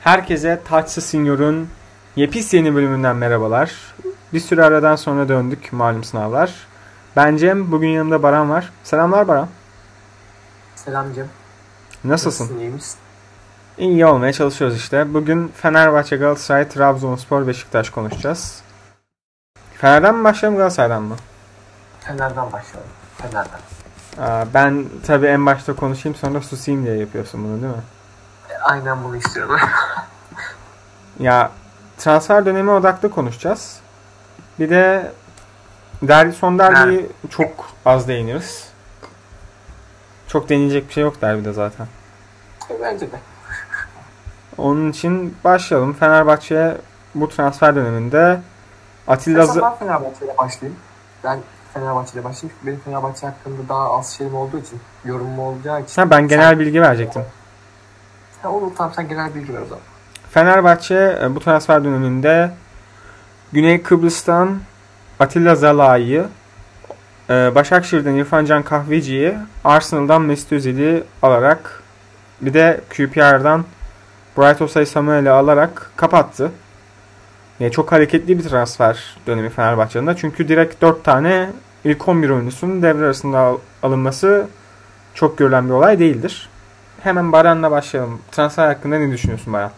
Herkese Taçlı Senior'un yepis yeni bölümünden merhabalar. Bir süre aradan sonra döndük, malum sınavlar. Ben Cem, bugün yanımda Baran var. Selamlar Baran. Selam Cem. Nasılsın? İyi misin? İyi olmaya çalışıyoruz işte. Bugün Fenerbahçe, Galatasaray, Trabzonspor, Beşiktaş konuşacağız. Fener'den mi başlayalım, Galatasaray'dan mı? Fener'den başlayalım. Fener'den. Ben tabii en başta konuşayım sonra susayım diye yapıyorsun bunu değil mi? Aynen bunu istiyorum. Ya transfer dönemi odaklı konuşacağız. Bir de son derbiyi çok az değiniriz. Çok değinecek bir şey yok derbide zaten. Bence de. Onun için başlayalım. Fenerbahçe'ye bu transfer döneminde Ben Fenerbahçe'yle başlayayım. Benim Fenerbahçe hakkında daha az şeyim olduğu için, yorumum olacağı için. Ben genel bilgi verecektim. Olur, tamam, sen genel bilgi ver o zaman. Fenerbahçe bu transfer döneminde Güney Kıbrıs'tan Atilla Zalai'yi, Başakşehir'den İrfan Can Kahveci'yi, Arsenal'dan Mesut Özil'i alarak bir de QPR'dan Bright Osay Samuel'i alarak kapattı. Yani çok hareketli bir transfer dönemi Fenerbahçe'nin, çünkü direkt 4 tane ilk 11 oyuncusunun devre arasında alınması çok görülen bir olay değildir. Hemen Baran'la başlayalım. Transfer hakkında ne düşünüyorsun Baran?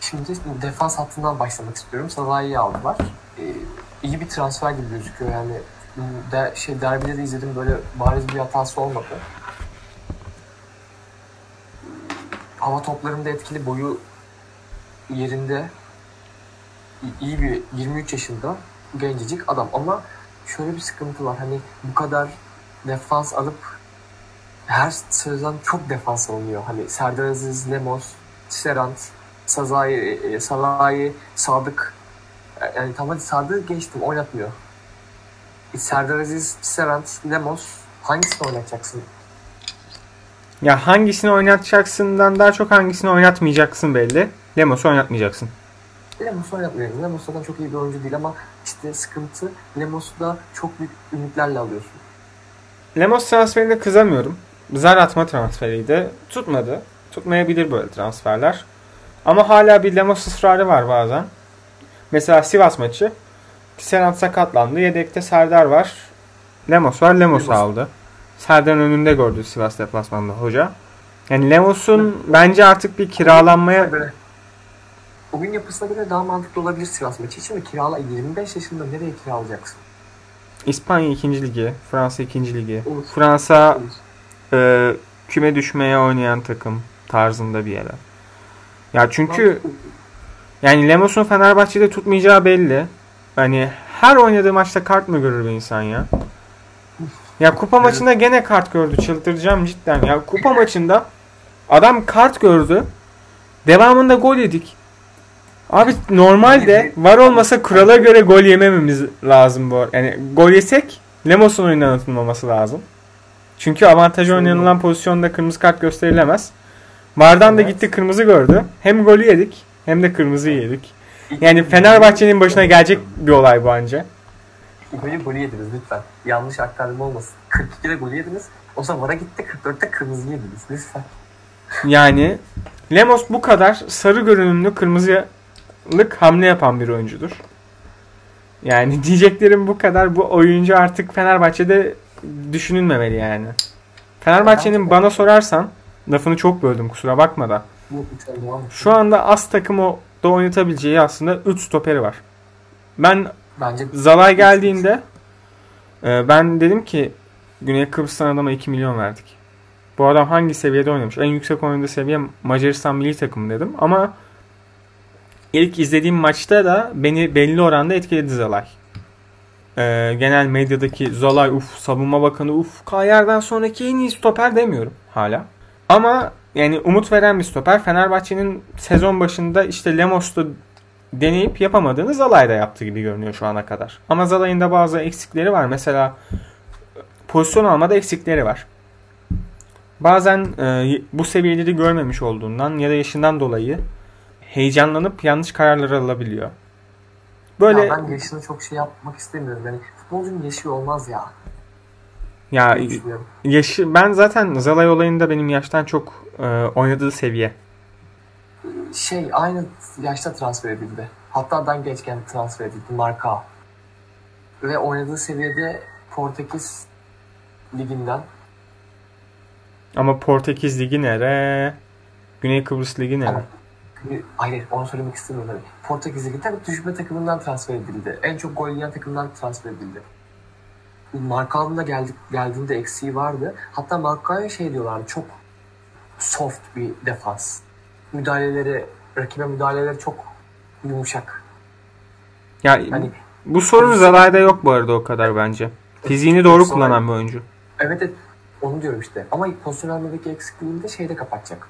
Şimdi defans hattından başlamak istiyorum. Salah'ı aldılar. İyi bir transfer gibi gözüküyor. Yani derbide de izledim, böyle bariz bir hatası olmadı. Hava toplarında etkili, boyu yerinde, iyi bir 23 yaşında gencecik adam, ama şöyle bir sıkıntı var. Hani bu kadar defans alıp her sözden çok defans alınıyor. Hani Serdar Aziz, Lemos, Serant, Salahi, Sadık. Yani tamam, Sadık'ı geçtim, oynatmıyor. Serdar Aziz, Serant, Lemos, hangisini oynatacaksın? Ya hangisini oynatacaksından daha çok hangisini oynatmayacaksın belli. Lemos'u oynatmayacaksın. Lemos'u oynatmayacaksın. Lemos adam çok iyi bir oyuncu değil, ama işte sıkıntı, Lemos'u da çok büyük ümitlerle alıyorsun. Lemos transferinde kızamıyorum. Zar atma transferiydi. Tutmadı. Tutmayabilir böyle transferler. Ama hala bir Lemos ısrarı var bazen. Mesela Sivas maçı. Serhan sakatlandı. Yedekte Serdar var. Lemos var. Lemos aldı. Serdar'ın önünde gördü Sivas deplasmanında hoca. Yani Lemos'un bence artık bir kiralanmaya... Bugün yapısına göre daha mantıklı olabilir Sivas maçı için. 25 yaşında nereye kiralayacaksın? İspanya 2. Ligi, Fransa 2. Ligi, Fransa küme düşmeye oynayan takım tarzında bir yere. Ya çünkü yani Lemos'un Fenerbahçe'de tutmayacağı belli. Hani her oynadığı maçta kart mı görür bir insan ya? Ya kupa maçında gene kart gördü. Çıldıracağım cidden. Ya kupa maçında adam kart gördü. Devamında gol yedik. Abi normalde var olmasa kurala göre gol yemememiz lazım bu. Yani gol yesek Lemos'un oyundan atılmaması lazım. Çünkü avantajı oynanılan pozisyonda kırmızı kart gösterilemez. Vardan da gitti, kırmızı gördü. Hem golü yedik hem de kırmızıyı yedik. Yani Fenerbahçe'nin başına gelecek bir olay bu anca. Golü yediniz lütfen. Yanlış aktarım olmasın. 42'de golü yediniz. O zaman VAR'a gitti, 44'te kırmızı yediniz lütfen. Yani Lemos bu kadar sarı görünümlü kırmızılık hamle yapan bir oyuncudur. Yani diyeceklerim bu kadar. Bu oyuncu artık Fenerbahçe'de düşünülmemeli yani. Fenerbahçe'nin bana sorarsan, lafını çok böldüm kusura bakma da, şu anda az takımı da oynatabileceği aslında 3 stoperi var. Bence Zalai geldiğinde ben dedim ki Güney Kıbrıs'tan adama 2 milyon verdik. Bu adam hangi seviyede oynamış? En yüksek oynadığı seviye Macaristan milli takımı dedim, ama ilk izlediğim maçta da beni belli oranda etkiledi Zalai. Genel medyadaki Zalai savunma bakanı Kayer'den sonraki en iyi stoper demiyorum hala. Ama yani umut veren bir stoper. Fenerbahçe'nin sezon başında işte Lemos'ta deneyip yapamadığını Zalai'da yaptı gibi görünüyor şu ana kadar. Ama Zalai'nin de bazı eksikleri var. Mesela pozisyon almada eksikleri var. Bazen bu seviyeleri görmemiş olduğundan ya da yaşından dolayı heyecanlanıp yanlış kararlar alabiliyor. Böyle... Ya ben yaşını çok şey yapmak istemiyorum. Yani futbolcunun yaşı olmaz ya. Ya yaşı, ben zaten Zalay olayında benim yaştan çok oynadığı seviye. Şey, aynı yaşta transfer edildi. Hatta daha geçken transfer edildi Marka. Ve oynadığı seviyede Portekiz liginden. Ama Portekiz ligi nere? Güney Kıbrıs ligi nere? Hayır, onu söylemek istemiyorum. Portekiz liginden düşme takımından transfer edildi. En çok gol yiyen takımdan transfer edildi. Marka'nın da geldiğinde eksiği vardı. Hatta Marka'ya şey diyorlar, çok soft bir defans. Müdahaleleri, rakibe müdahaleleri çok yumuşak. Yani hani, bu sorun Zalay'da yok bu arada o kadar bence. Fiziğini doğru kullanan bir oyuncu. Evet, onu diyorum işte. Ama pozisyon almadaki eksikliğini de şeyde kapatacak.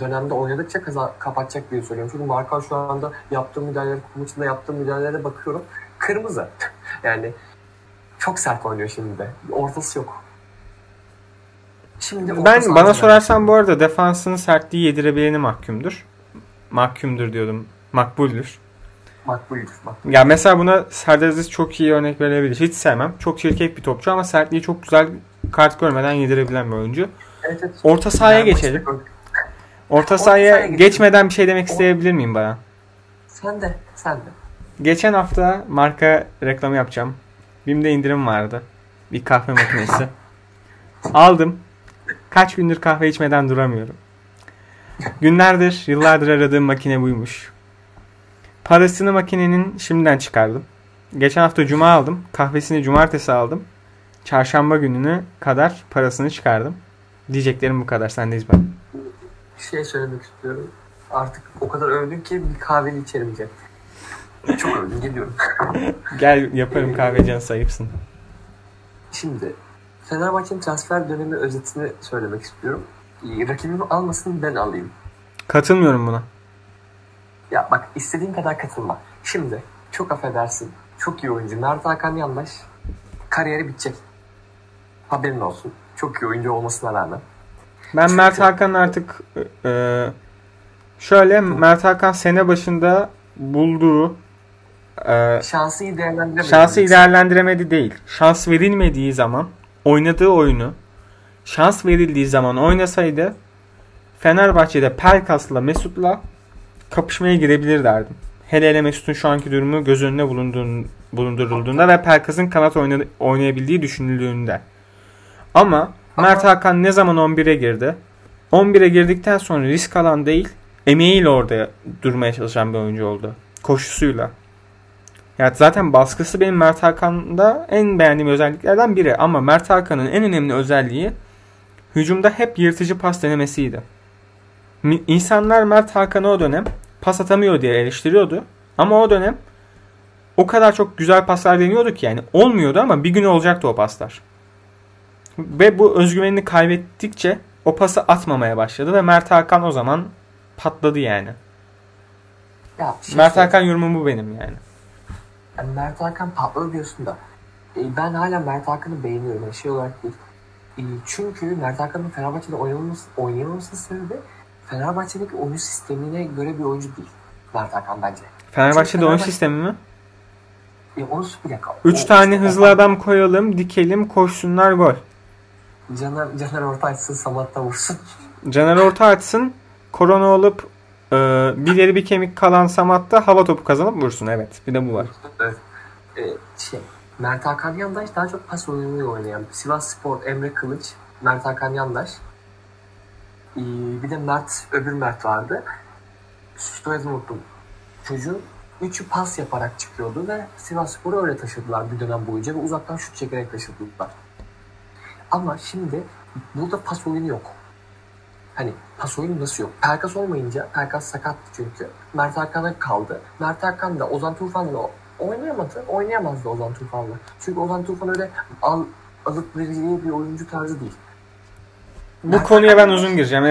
Dönemde oynadıkça kapatacak diye söylüyorum. Çünkü Marka şu anda yaptığı müdahaleleri, Kumaç'ında yaptığı müdahalelere bakıyorum. Kırmızı. Yani çok sert oynuyor şimdi de. Ortası yok. Şimdi ben bana sorarsan bu arada defansının sertliği yedirebileni mahkumdur diyordum. Makbuldür. Ya mesela buna Serdar Aziz çok iyi örnek verebilir. Hiç sevmem. Çok çirkef bir topçu ama sertliği çok güzel, kart görmeden yedirebilen bir oyuncu. Evet. Orta sahaya geçelim. Orta sahaya geçmeden bir şey demek isteyebilir miyim bana? Sen de. Geçen hafta marka reklamı yapacağım. BİM'de indirim vardı. Bir kahve makinesi. Aldım. Kaç gündür kahve içmeden duramıyorum. Günlerdir, yıllardır aradığım makine buymuş. Parasını makinenin şimdiden çıkardım. Geçen hafta cuma aldım. Kahvesini cumartesi aldım. Çarşamba gününe kadar parasını çıkardım. Diyeceklerim bu kadar. Sendeyiz ben. Bir şey söylemek istiyorum. Artık o kadar övdün ki bir kahveni içermeyeceğim. Çok övdün. Geliyorum. Gel yaparım kahve, can sayıpsın. Şimdi Fenerbahçe'nin transfer dönemi özetini söylemek istiyorum. Rakibimi almasın, ben alayım. Katılmıyorum buna. Ya bak, istediğin kadar katılma. Şimdi çok affedersin. Çok iyi oyuncu. Mert Hakan Yandaş kariyeri bitecek. Haberin olsun. Çok iyi oyuncu olmasına rağmen. Ben çünkü Mert Hakan'ın artık şöyle, Mert Hakan sene başında bulduğu şansı değerlendiremedi değil. Şans verilmediği zaman oynadığı oyunu, şans verildiği zaman oynasaydı Fenerbahçe'de Pelkas'la, Mesut'la kapışmaya girebilir derdim. Hele Mesut'un şu anki durumu göz önüne bulundurulduğunda ve Pelkas'ın kanat oynayabildiği düşünüldüğünde. Ama Mert Hakan ne zaman 11'e girdi? 11'e girdikten sonra risk alan değil, emeğiyle orada durmaya çalışan bir oyuncu oldu. Koşusuyla. Yani zaten baskısı benim Mert Hakan'da en beğendiğim özelliklerden biri. Ama Mert Hakan'ın en önemli özelliği hücumda hep yırtıcı pas denemesiydi. İnsanlar Mert Hakan'ı o dönem pas atamıyor diye eleştiriyordu. Ama o dönem o kadar çok güzel paslar deniyordu ki yani olmuyordu ama bir gün olacaktı o paslar. Ve bu özgüvenini kaybettikçe o pası atmamaya başladı ve Mert Hakan o zaman patladı yani. Ya, Mert Hakan yorumum bu benim yani. Yani Mert Hakan patladı diyorsun da ben hala Mert Hakan'ı beğeniyorum. Yani şey olarak değil. Çünkü Mert Hakan'ın Fenerbahçe'de oynayamaması sebebi Fenerbahçe'deki oyun sistemine göre bir oyuncu değil Mert Hakan bence. Fenerbahçe'de oyun sistemi mi? Onu süpürlaka. 3 tane hızlı Fenerbahçe adam koyalım, dikelim, koşsunlar, gol. Caner orta açsın, Samat da vursun. Caner orta açsın, korona olup bir deri bir kemik kalan Samat da hava topu kazanıp vursun. Evet, bir de bu var. Evet. Mert Hakan Yandaş daha çok pas oyununu oynayan. Sivasspor, Emre Kılıç, Mert Hakan Yandaş. Bir de öbür Mert vardı. Soyadını unuttum. Çocuğun üçü pas yaparak çıkıyordu ve Sivasspor'u öyle taşıdılar bir dönem boyunca ve uzaktan şut çekerek taşıdılar. Ama şimdi burada pas oyunu yok. Hani pas oyunu nasıl yok? Pelkas olmayınca, Pelkas sakattı çünkü. Mert Hakan'a kaldı. Mert Hakan da Ozan Tufan'la oynayamazdı Ozan Tufan'la. Çünkü Ozan Tufan öyle alıp vereceği bir oyuncu tarzı değil. Bu konuya ben uzun gireceğim.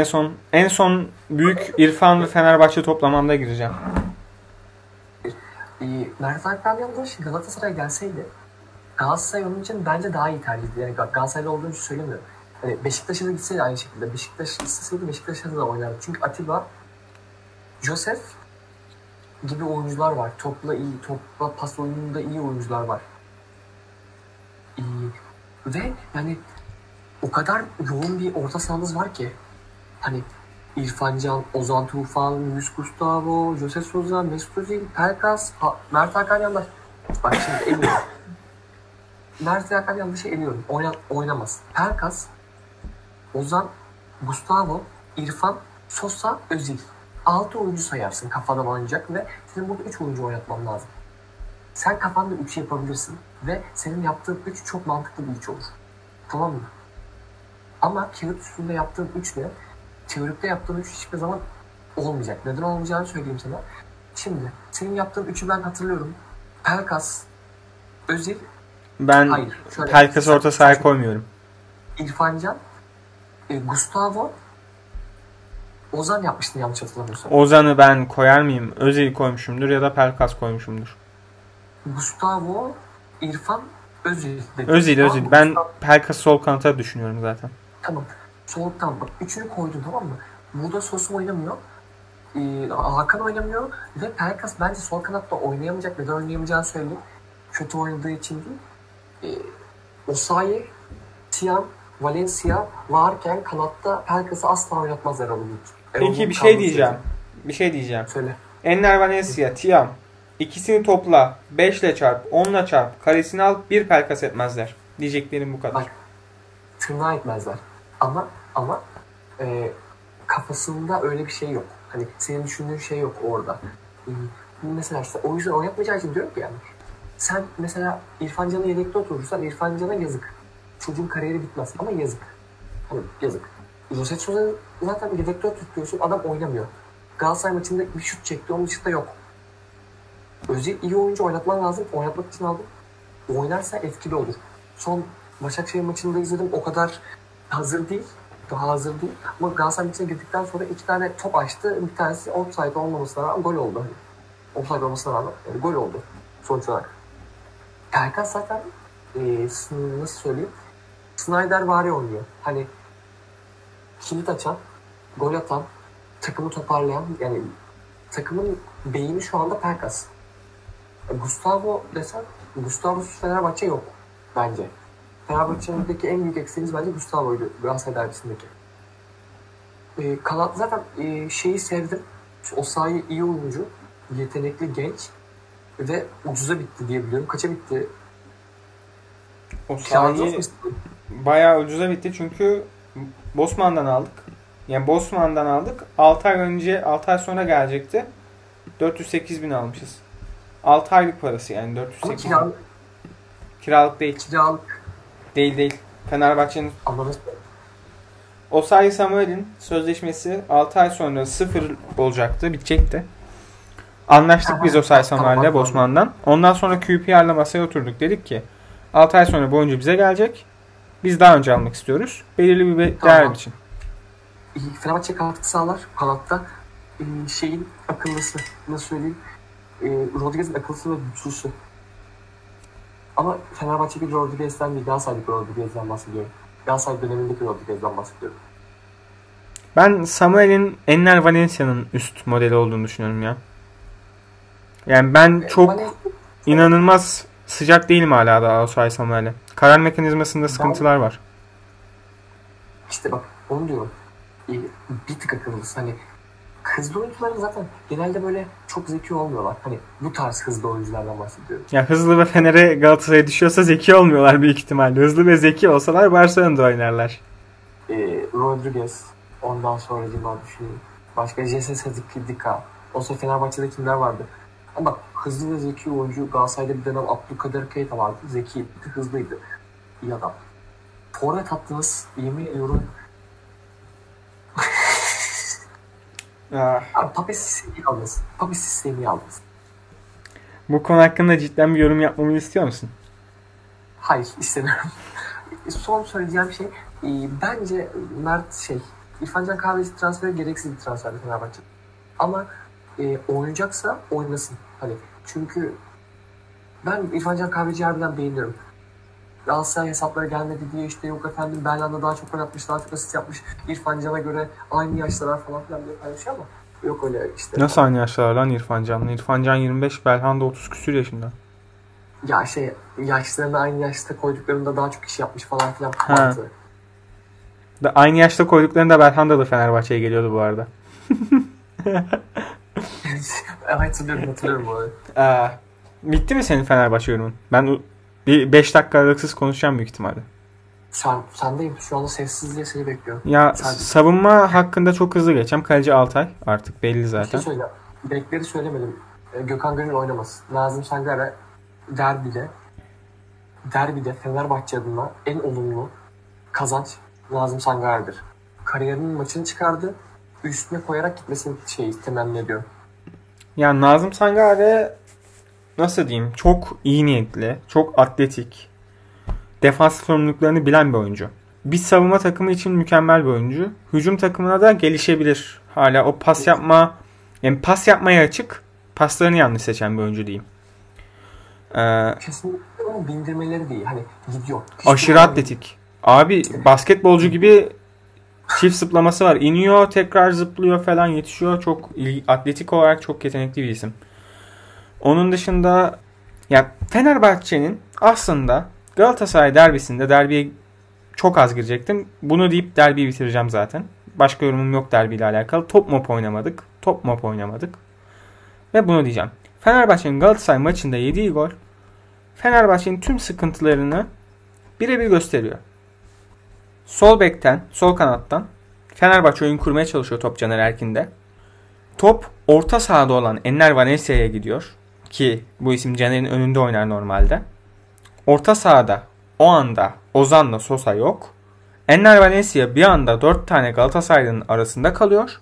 En son büyük İrfan ve Fenerbahçe toplamamda gireceğim. Mert Hakan Yandaş Galatasaray'a gelseydi, Galatasaray onun için bence daha iyi tercihdi. Yani Galatasaraylı olduğunu hiç söylemiyorum. Hani Beşiktaş'a da gitseydi aynı şekilde. Beşiktaş isteseydi Beşiktaş'a da oynardı. Çünkü Atiba, Josef gibi oyuncular var. Topla pas oyununda iyi oyuncular var. Ve yani o kadar yoğun bir orta sahamız var ki. Hani İrfan Can, Ozan Tufan, Luis Gustavo, Jose Souza, Mesut Özil, Pelkas, Mert Hakan Yandaş. Bak şimdi emiyorum. Mert Hakan Yandaş'a emiyorum. Oynamaz. Pelkas, Ozan, Gustavo, İrfan, Sosa, Özil. 6 oyuncu sayarsın kafadan oynayacak ve senin burada 3 oyuncu oynatman lazım. Sen kafanda 3 şey yapabilirsin ve senin yaptığın 3 çok mantıklı bir iş olur. Tamam mı? Ama kağıt üstünde yaptığın 3 ile teorikte yaptığın 3 hiçbir zaman olmayacak. Neden olmayacağını söyleyeyim sana. Şimdi senin yaptığın 3'ü ben hatırlıyorum. Pelkas, Özil... Ben Pelkas'ı orta sahaya koymuyorum. İrfan Can, Gustavo... Ozan yapmıştın yanlış hatırlamıyorsam. Ozan'ı ben koyar mıyım? Özil koymuşumdur ya da Pelkas koymuşumdur. Gustavo, İrfan, Özil dedi. Özil. Ben Pelkas'ı sol kanata düşünüyorum zaten. Tamam. Soldan bak. Üçünü koydun, tamam mı? Burada Sosa oynamıyor. Hakan oynamıyor. Ve Pelkas bence sol kanatta oynayamayacak. Neden oynayamayacağını söyleyeyim. Kötü oynadığı için değil. Osayi, Tiam, Valencia varken kanatta Pelkas'ı asla oynatmazlar Erol'un. Peki bir şey diyeceğim. Söyle. Enner Valencia, Tiam. İkisini topla. 5'le çarp. 10'la çarp. Karesini al. Bir Pelkas etmezler. Diyeceklerim bu kadar. Bak, tırnağa etmezler. Ama kafasında öyle bir şey yok. Hani senin düşündüğün şey yok orada. Mesela işte o yüzden oynatmayacağı için diyorum ki yani. Sen mesela İrfan Can'a yedekte oturursan İrfan Can'a yazık. Çocuğun kariyeri bitmez ama yazık. Hani yazık. Jose Souza'yı zaten yedekte oturtuyorsun, adam oynamıyor. Galatasaray maçında bir şut çekti, onun dışında yok. Özil iyi oyuncu oynatman lazım. Oynatmak için aldım. Oynarsa etkili olur. Son Başakşehir maçında izledim. O kadar hazır değil. Daha hazır değil. Ama Galatasaray maçına girdikten sonra 2 tane top açtı. Bir tanesi offside olmamasına rağmen gol oldu. Offside olmasına rağmen yani gol oldu sonuç olarak. Erkan zaten nasıl söyleyeyim? Snyder vari oynuyor. Hani kilit açan, gol atan, takımı toparlayan, yani takımın beyni şu anda Pelkas. Gustavo desen, Gustavo'suz Fenerbahçe yok bence. Fenerbahçe'deki en büyük eksiğimiz bence Gustavo'ydu Galatasaray derbisindeki. Kanat zaten şeyi sevdim. O sayı iyi oyuncu, yetenekli, genç ve ucuza bitti diye biliyorum. Kaça bitti? O sayı bayağı ucuza bitti çünkü Bosman'dan aldık. 6 ay sonra gelecekti. 408.000 almışız. 6 aylık parası yani 408.000. Kiralık değil. Kiralık değil. Fenerbahçe'nin anlaması. Osayi Samuel'in sözleşmesi 6 ay sonra 0 olacaktı, bitecekti. Anlaştık biz Osayi Samuel'le tamam. Bosman'dan. Ondan sonra QPR'la masaya oturduk. Dedik ki 6 ay sonra bu oyuncu bize gelecek. Biz daha önce almak istiyoruz. Belirli bir değer için. Fenerbahçe katkı sağlar kanatta. Şeyin akıllısı, nasıl söyleyeyim, Rodriguez'in akıllısı ve güçlüsü. Ama Fenerbahçe'deki Rodriguez'den değil, Galatasaray'daki Rodriguez'den bahsediyorum. Galatasaray dönemindeki Rodriguez'den bahsediyorum. Ben Samuel'in Enner Valencia'nın üst modeli olduğunu düşünüyorum ya. Yani ben çok inanılmaz sıcak değilim hala da Osay Samuel'e. Karar mekanizmasında sıkıntılar var. İşte bak, onu diyorum. Bir tık akıllısı hani. Hızlı oyuncuların zaten genelde böyle çok zeki olmuyorlar. Hani bu tarz hızlı oyunculardan bahsediyorum. Ya hızlı ve Fener'e Galatasaray'a düşüyorsa zeki olmuyorlar büyük ihtimalle. Hızlı ve zeki olsalar Barcelona'da oynarlar. Rodriguez, ondan sonra Dima düşünüyorum. Başka Jesse Sezikidika. Olsa Fenerbahçe'de kimler vardı? Ama bak, hızlı ve zeki oyuncu Galatasaray'da bir dönem Abdülkadir Keita vardı. Zeki, hızlıydı. İyi adam. Forvet hattınız 20 euro... Papi sistemi aldınız. Bu konu hakkında cidden bir yorum yapmamı istiyor musun? Hayır, istemiyorum. Son söyleyeceğim şey, bence Mert İrfan Can Kahveci transferi gereksiz bir transferdi Fenerbahçe. Ama oynayacaksa oynasın. Hani çünkü ben İrfan Can Kahveci'yi harbiden beğeniyorum. Galatasaray hesapları gelmedi diye işte yok efendim Berlanda daha çok oynatmış, daha çok asist yapmış. İrfan Can'a göre aynı yaşlara falan filan diye paylaşıyor ama yok öyle işte. Nasıl aynı yaşlar lan İrfan Can'la? İrfan Can 25, Berlanda 30 küsür yaşında. Ya yaşlarını aynı yaşta koyduklarında daha çok iş yapmış falan filan. Aynı yaşta koyduklarında Belhanda'lı Fenerbahçe'ye geliyordu bu arada. Hatırlıyorum bu arada. Bitti mi senin Fenerbahçe yorumun? Ben bir 5 dakika aralıksız konuşacağım büyük ihtimalle. Sendeyim. Şu anda sessizliğe seni bekliyorum. Ya savunma hakkında çok hızlı geçeceğim. Kaleci Altay artık belli zaten. Bir şey söyle. Bekleri söylemedim. Gökhan Gönül oynamaz. Nazım Sangar'a derbide Fenerbahçe adına en olumlu kazanç Nazım Sangar'dır. Kariyerinin maçını çıkardı. Üstüne koyarak gitmesini temenni ediyorum. Ya Nazım Sangar'e nasıl diyeyim? Çok iyi niyetli, çok atletik, defans sorumluluklarını bilen bir oyuncu. Bir savunma takımı için mükemmel bir oyuncu. Hücum takımına da gelişebilir. Hala o pas yapma, yani pas yapmaya açık, paslarını yanlış seçen bir oyuncu diyeyim. Kesinlikle ama bindirmeleri değil. Hani gidiyor. Aşırı atletik. Abi basketbolcu gibi çift zıplaması var. İniyor, tekrar zıplıyor falan, yetişiyor. Çok atletik olarak çok yetenekli bir isim. Onun dışında ya Fenerbahçe'nin aslında Galatasaray derbisinde, derbiye çok az girecektim. Bunu deyip derbiyi bitireceğim zaten. Başka yorumum yok derbiyle alakalı. Top mop oynamadık. Ve bunu diyeceğim. Fenerbahçe'nin Galatasaray maçında yediği gol Fenerbahçe'nin tüm sıkıntılarını birebir gösteriyor. Sol bekten, sol kanattan Fenerbahçe oyun kurmaya çalışıyor top Caner Erkin'de. Top orta sahada olan Enner Valencia'ya gidiyor. Ki bu isim Caner'in önünde oynar normalde. Orta sahada o anda Ozan'la Sosa yok. Enner Valencia bir anda 4 tane Galatasaraylı'nın arasında kalıyor.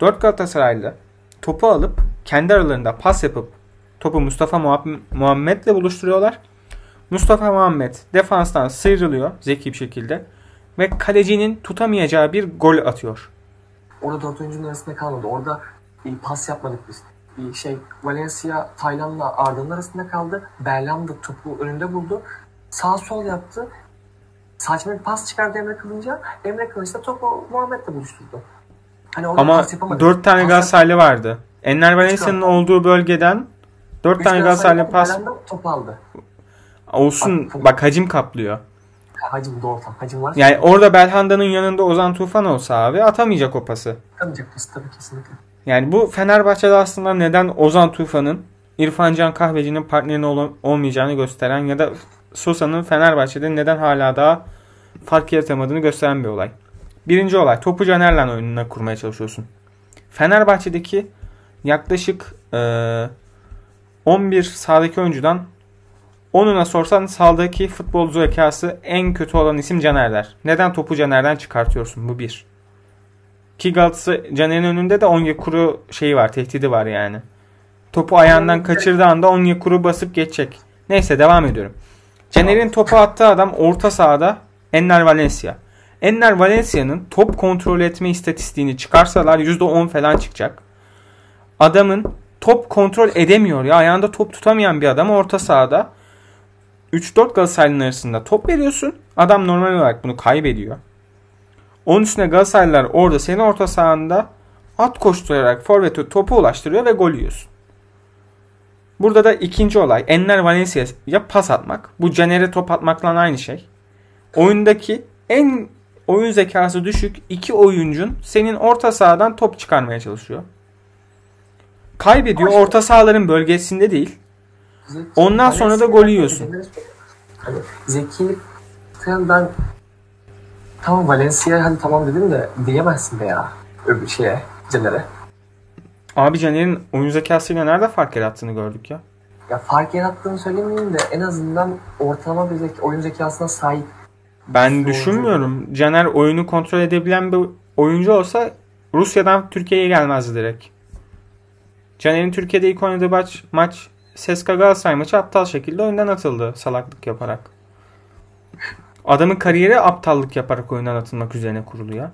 4 Galatasaraylı topu alıp kendi aralarında pas yapıp topu Mustafa Muhammed'le buluşturuyorlar. Mustafa Muhammed defanstan sıyrılıyor zeki bir şekilde. Ve kalecinin tutamayacağı bir gol atıyor. Orada 4 oyuncunun arasında kalmadı. Orada pas yapmadık biz. Valencia Taylan'la Arda'nın arasında kaldı. Berlanda topu önünde buldu. Sağ sol yaptı. Saçma bir pas çıkardı Emre Kılınç'a. Emre Kılınç da topu Muhammed'le buluşturdu. Hani ama 4 tane Galatasaraylı vardı. Enner Valencia'nın olduğu bölgeden 4 tane Galatasaraylı pas. Berlanda topu aldı. Olsun bak hacim kaplıyor. Hacim doğru tam. Hacim var. Yani orada Belhanda'nın yanında Ozan Tufan olsa abi atamayacak o pası. Atamayacak pası tabii kesinlikle. Yani bu Fenerbahçe'de aslında neden Ozan Tufan'ın İrfan Can Kahveci'nin partnerini olmayacağını gösteren ya da Sosa'nın Fenerbahçe'de neden hala daha fark yaratamadığını gösteren bir olay. Birinci olay, topu Caner'le oyununa kurmaya çalışıyorsun. Fenerbahçe'deki yaklaşık 11 sahadaki oyuncudan 10'una sorsan sahadaki futbol zekası en kötü olan isim Caner'ler. Neden topu Caner'den çıkartıyorsun? Bu bir. Ki Galatasaray Caner'in önünde de Onyekuru tehdidi var yani. Topu ayağından kaçırdığı anda Onyekuru basıp geçecek. Neyse devam ediyorum. Caner'in topu attığı adam orta sahada Enner Valencia. Enner Valencia'nın top kontrol etme istatistiğini çıkarsalar %10 falan çıkacak. Adamın top kontrol edemiyor ya. Ayağında top tutamayan bir adam orta sahada. 3-4 Galatasaraylı'nın arasında top veriyorsun. Adam normal olarak bunu kaybediyor. Onun üstüne Galatasaraylılar orada senin orta sahanda at koşturarak forvete topu ulaştırıyor ve gol yiyorsun. Burada da ikinci olay Enner Valencia'ya pas atmak. Bu Caner'e top atmakla aynı şey. Oyundaki en oyun zekası düşük iki oyuncun senin orta sahadan top çıkarmaya çalışıyor. Kaybediyor. Orta sahaların bölgesinde değil. Ondan sonra da gol yiyorsun. Zekilik ben tamam Valencia hani tamam dedim de diyemezsin be ya öbür Caner'e. Abi Caner'in oyun zekasıyla nerede fark yarattığını gördük ya. Ya fark yarattığını söylemeyeyim de en azından ortalama bir oyun zekasına sahip. Ben düşünmüyorum. Caner oyunu kontrol edebilen bir oyuncu olsa Rusya'dan Türkiye'ye gelmezdi direkt. Caner'in Türkiye'de ilk oynadığı maç CSKA Galatasaray maçı aptal şekilde oyundan atıldı salaklık yaparak. Adamın kariyeri aptallık yaparak oyundan atılmak üzerine kurulu ya.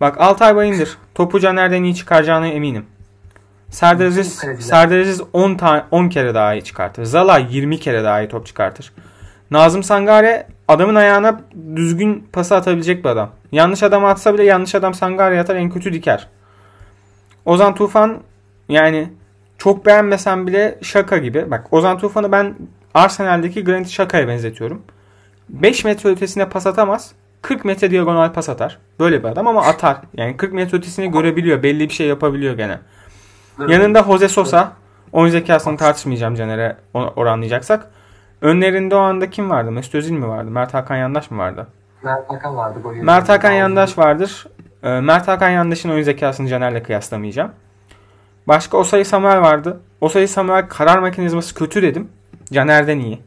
Bak Altay Bayındır topu Caner'den iyi çıkaracağına eminim. Serdar Aziz 10 kere daha iyi çıkartır. Zala 20 kere daha iyi top çıkartır. Nazım Sangare adamın ayağına düzgün pası atabilecek bir adam. Yanlış adama atsa bile yanlış adam Sangare'ye atar en kötü diker. Ozan Tufan yani çok beğenmesem bile şaka gibi. Bak Ozan Tufan'ı ben Arsenal'deki Granit Xhaka'ya benzetiyorum. 5 metre ötesine pas atamaz. 40 metre diagonal pas atar. Böyle bir adam ama atar. Yani 40 metre ötesini görebiliyor. Belli bir şey yapabiliyor gene. Evet. Yanında Jose Sosa. Oyun zekasını tartışmayacağım Caner'e oranlayacaksak. Önlerinde o anda kim vardı? Mesut Özil mi vardı? Mert Hakan Yandaş mı vardı? Mert Hakan vardı. Mert Hakan Yandaş vardır. Mert Hakan Yandaş'ın oyun zekasını Caner'le kıyaslamayacağım. Başka Osayi Samuel vardı. Osayi Samuel karar mekanizması kötü dedim. Caner'den iyi.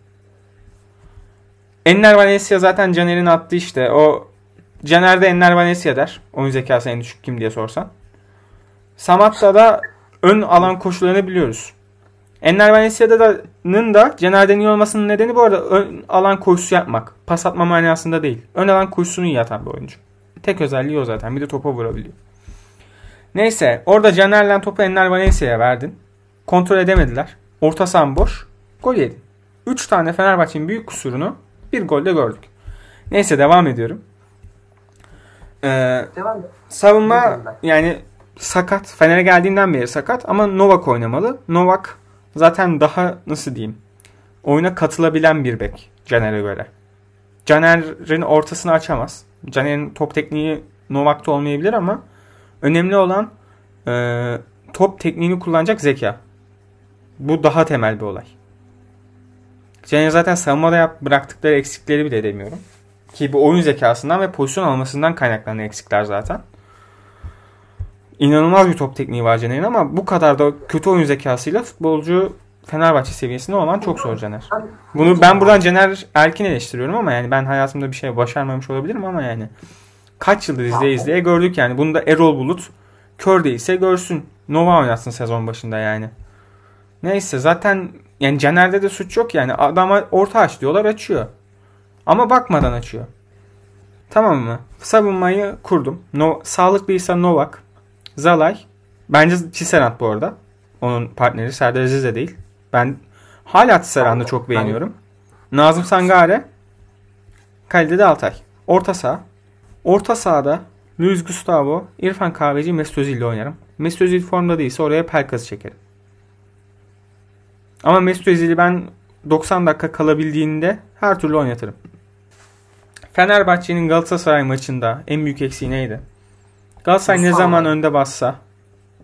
Enner Valencia zaten Caner'in attığı işte. O Caner'de Enner Valencia der. Oyun zekası en düşük kim diye sorsan. Samatta'da da ön alan koşularını biliyoruz. Enner Valencia'nın da Caner'den iyi olmasının nedeni bu arada ön alan koşusu yapmak. Pas atma manasında değil. Ön alan koşusunu iyi atan bir oyuncu. Tek özelliği o zaten. Bir de topa vurabiliyor. Neyse. Orada Caner'le topu Enner Valencia'ya verdin. Kontrol edemediler. Orta sahan boş. Gol yedin. 3 tane Fenerbahçe'nin büyük kusurunu bir golde gördük. Neyse devam ediyorum. Savunma yani sakat. Fener'e geldiğinden beri sakat ama Novak oynamalı. Novak zaten daha nasıl diyeyim oyuna katılabilen bir bek Caner'e göre. Caner'in ortasını açamaz. Caner'in top tekniği Novak'ta olmayabilir ama önemli olan top tekniğini kullanacak zeka. Bu daha temel bir olay. Caner zaten savunmada bıraktıkları eksikleri bile demiyorum. Ki bu oyun zekasından ve pozisyon almasından kaynaklanan eksikler zaten. İnanılmaz bir top tekniği var Caner'in ama bu kadar da kötü oyun zekasıyla futbolcu Fenerbahçe seviyesinde olan çok zor Caner. Bunu ben buradan Caner Erkin eleştiriyorum ama yani ben hayatımda bir şey başarmamış olabilirim ama yani kaç yıldır izleye gördük yani. Bunu da Erol Bulut kör değilse görsün. Nova oynatsın sezon başında yani. Neyse zaten yani Caner'de de suç yok yani. Adama orta aç diyorlar açıyor. Ama bakmadan açıyor. Tamam mı? Savunmayı kurdum. Sağlıklıysa Novak. Zalay. Bence Tisserand bu arada. Onun partneri Serdar Aziz de değil. Ben hala Tisserand'ı çok beğeniyorum. Nazım Sangare. Kalede de Altay. Orta saha. Orta sahada Luis Gustavo, İrfan Kahveci, Mesut Özil ile oynarım. Mesut Özil formda değilse oraya Pelkas'ı çekerim. Ama Mesut Özil'i ben 90 dakika kalabildiğinde her türlü oynatırım. Fenerbahçe'nin Galatasaray maçında en büyük eksiği neydi? Galatasaray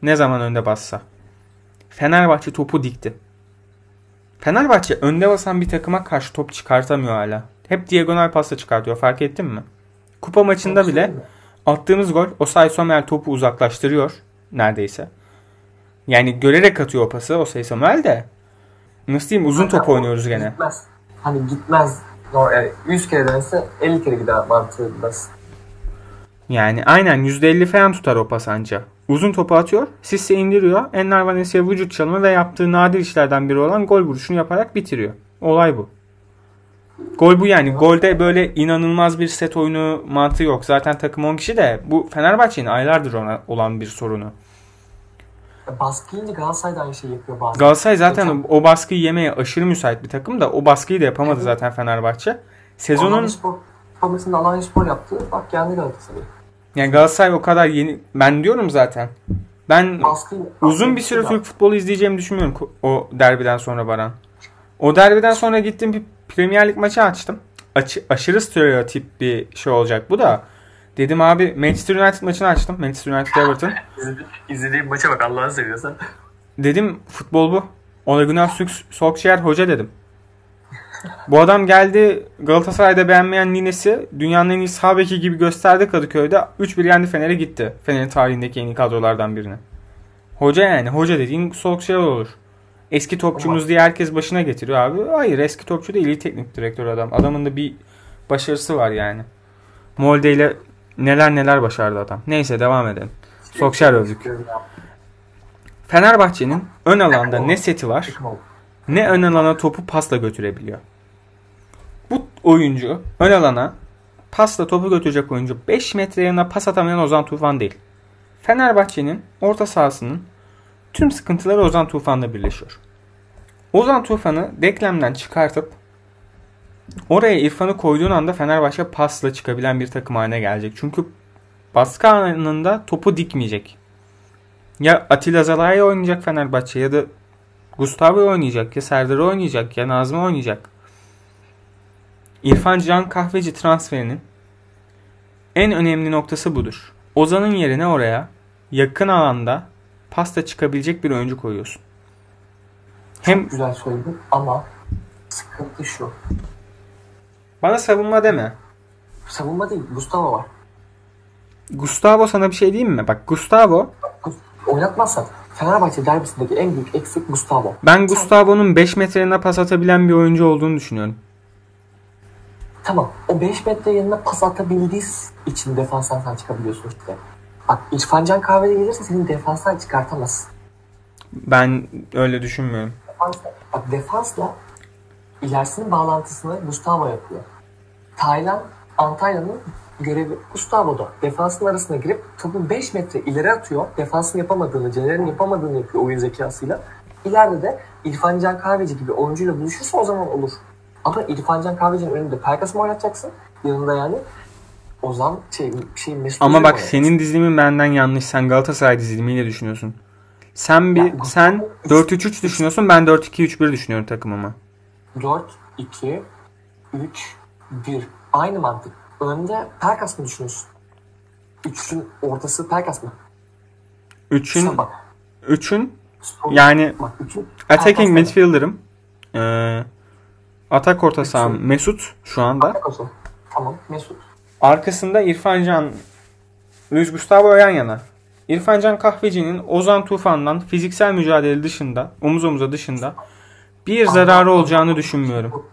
ne zaman önde bassa Fenerbahçe topu dikti. Fenerbahçe önde basan bir takıma karşı top çıkartamıyor hala. Hep diagonal pasla çıkartıyor. Fark ettin mi? Kupa maçında bile attığımız gol Osayi Samuel topu uzaklaştırıyor neredeyse. Yani görerek atıyor o pası Osayi Samuel de. Nasıl diyeyim? Uzun top oynuyoruz gene. Gitmez. Hani gitmez. Yani 100 kere dönse 50 kere gider mantığı biraz. Yani aynen %50 falan tutar o pas anca. Uzun topu atıyor. Sisse indiriyor. Enner Valencia vücut çalımı ve yaptığı nadir işlerden biri olan gol vuruşunu yaparak bitiriyor. Olay bu. Gol bu yani. Golde böyle inanılmaz bir set oyunu mantığı yok. Zaten takım 10 kişi de bu Fenerbahçe'nin aylardır olan bir sorunu. Baskı yiyince Galatasaray da aynı şeyi yapıyor bazen. Galatasaray zaten o baskıyı yemeye aşırı müsait bir takım da o baskıyı da yapamadı evet. Zaten Fenerbahçe. Sezonun Kupası'nda Alanyaspor yaptı. Bak geldi Galatasaray. Yani Galatasaray o kadar yeni. Ben diyorum zaten. Ben uzun bir süre Türk futbolu izleyeceğimi düşünmüyorum o derbiden sonra Baran. O derbiden sonra gittim bir Premier Lig maçı açtım. Aşırı stereotip bir şey olacak bu da. Dedim abi Manchester United maçını açtım. Manchester United Everton. İzlediğim maça bak Allah'ını seviyorsan. Dedim futbol bu. Ole Gunnar Solskjaer hoca dedim. Bu adam geldi Galatasaray'da beğenmeyen ninesi dünyanın en iyi sağ beki gibi gösterdi Kadıköy'de. 3-1 yendi Fener'e gitti. Fener'in tarihindeki en iyi kadrolardan birine. Hoca yani. Hoca dediğin Solskjaer olur. Eski topçumuz diye herkes başına getiriyor abi. Hayır eski topçu değil. İyi teknik direktör adam. Adamın da bir başarısı var yani. Molde ile neler başardı adam. Neyse devam edelim. Solskjaer övdük. Fenerbahçe'nin ön alanda ne seti var ne ön alana topu pasla götürebiliyor. Bu oyuncu ön alana pasla topu götürecek oyuncu 5 metre yanına pas atamayan Ozan Tufan değil. Fenerbahçe'nin orta sahasının tüm sıkıntıları Ozan Tufan'la birleşiyor. Ozan Tufan'ı deklemden çıkartıp oraya İrfan'ı koyduğun anda Fenerbahçe pasla çıkabilen bir takım haline gelecek. Çünkü baskı anında topu dikmeyecek. Ya Atilla Zalai'ye oynayacak Fenerbahçe ya da Gustavo oynayacak ya Serdar'ı oynayacak ya Nazım'ı oynayacak. İrfan Can Kahveci transferinin En önemli noktası budur. Ozan'ın yerine oraya yakın alanda pasta çıkabilecek bir oyuncu koyuyorsun. Çok güzel söyledin ama sıkıntı şu. Bana savunma deme. Savunma değil. Gustavo var. Gustavo sana bir şey diyeyim mi? Bak Gustavo... Oynatmazsan Fenerbahçe derbisindeki en büyük eksik Gustavo. Ben Gustavo'nun 5 metreline pas atabilen bir oyuncu olduğunu düşünüyorum. Tamam. O 5 metre yanına pas atabildiği için defanstan çıkabiliyorsun işte. Bak İrfan Can Kahve'ye gelirse seni defanstan çıkartamaz. Ben öyle düşünmüyorum. Bak defansla ilerisinin bağlantısını Gustavo yapıyor. Taylan, Antalya'nın görevi Gustavo'da. Defansın arasına girip topu 5 metre ileri atıyor. Defansın yapamadığını, Cener'in yapamadığını yapıyor oyun zekasıyla. İleride de İrfan Can Kahveci gibi oyuncuyla buluşursa o zaman olur. Ama İrfan Can Kahveci'nin önünde Pelkas'ı mı oynatacaksın? Yanında yani Ozan Mesut'u ama bak senin dizilimin benden yanlış. Sen Galatasaray dizilimiyle düşünüyorsun. Sen 4-3-3 düşünüyorsun. Ben 4-2-3-1 düşünüyorum takımıma. 4-2-3-1. Aynı mantık. Önde Pelkas mı düşünüyorsun? 3'ün ortası Pelkas mı? 3'ün yani attacking midfielder'ım. Atak orta saham Mesut şu anda. Tamam Mesut. Arkasında İrfan Can, Luis Gustavo yan yana. İrfan Can Kahveci'nin Ozan Tufan'dan fiziksel mücadele dışında, omuz omuza dışında bir zararı olacağını düşünmüyorum.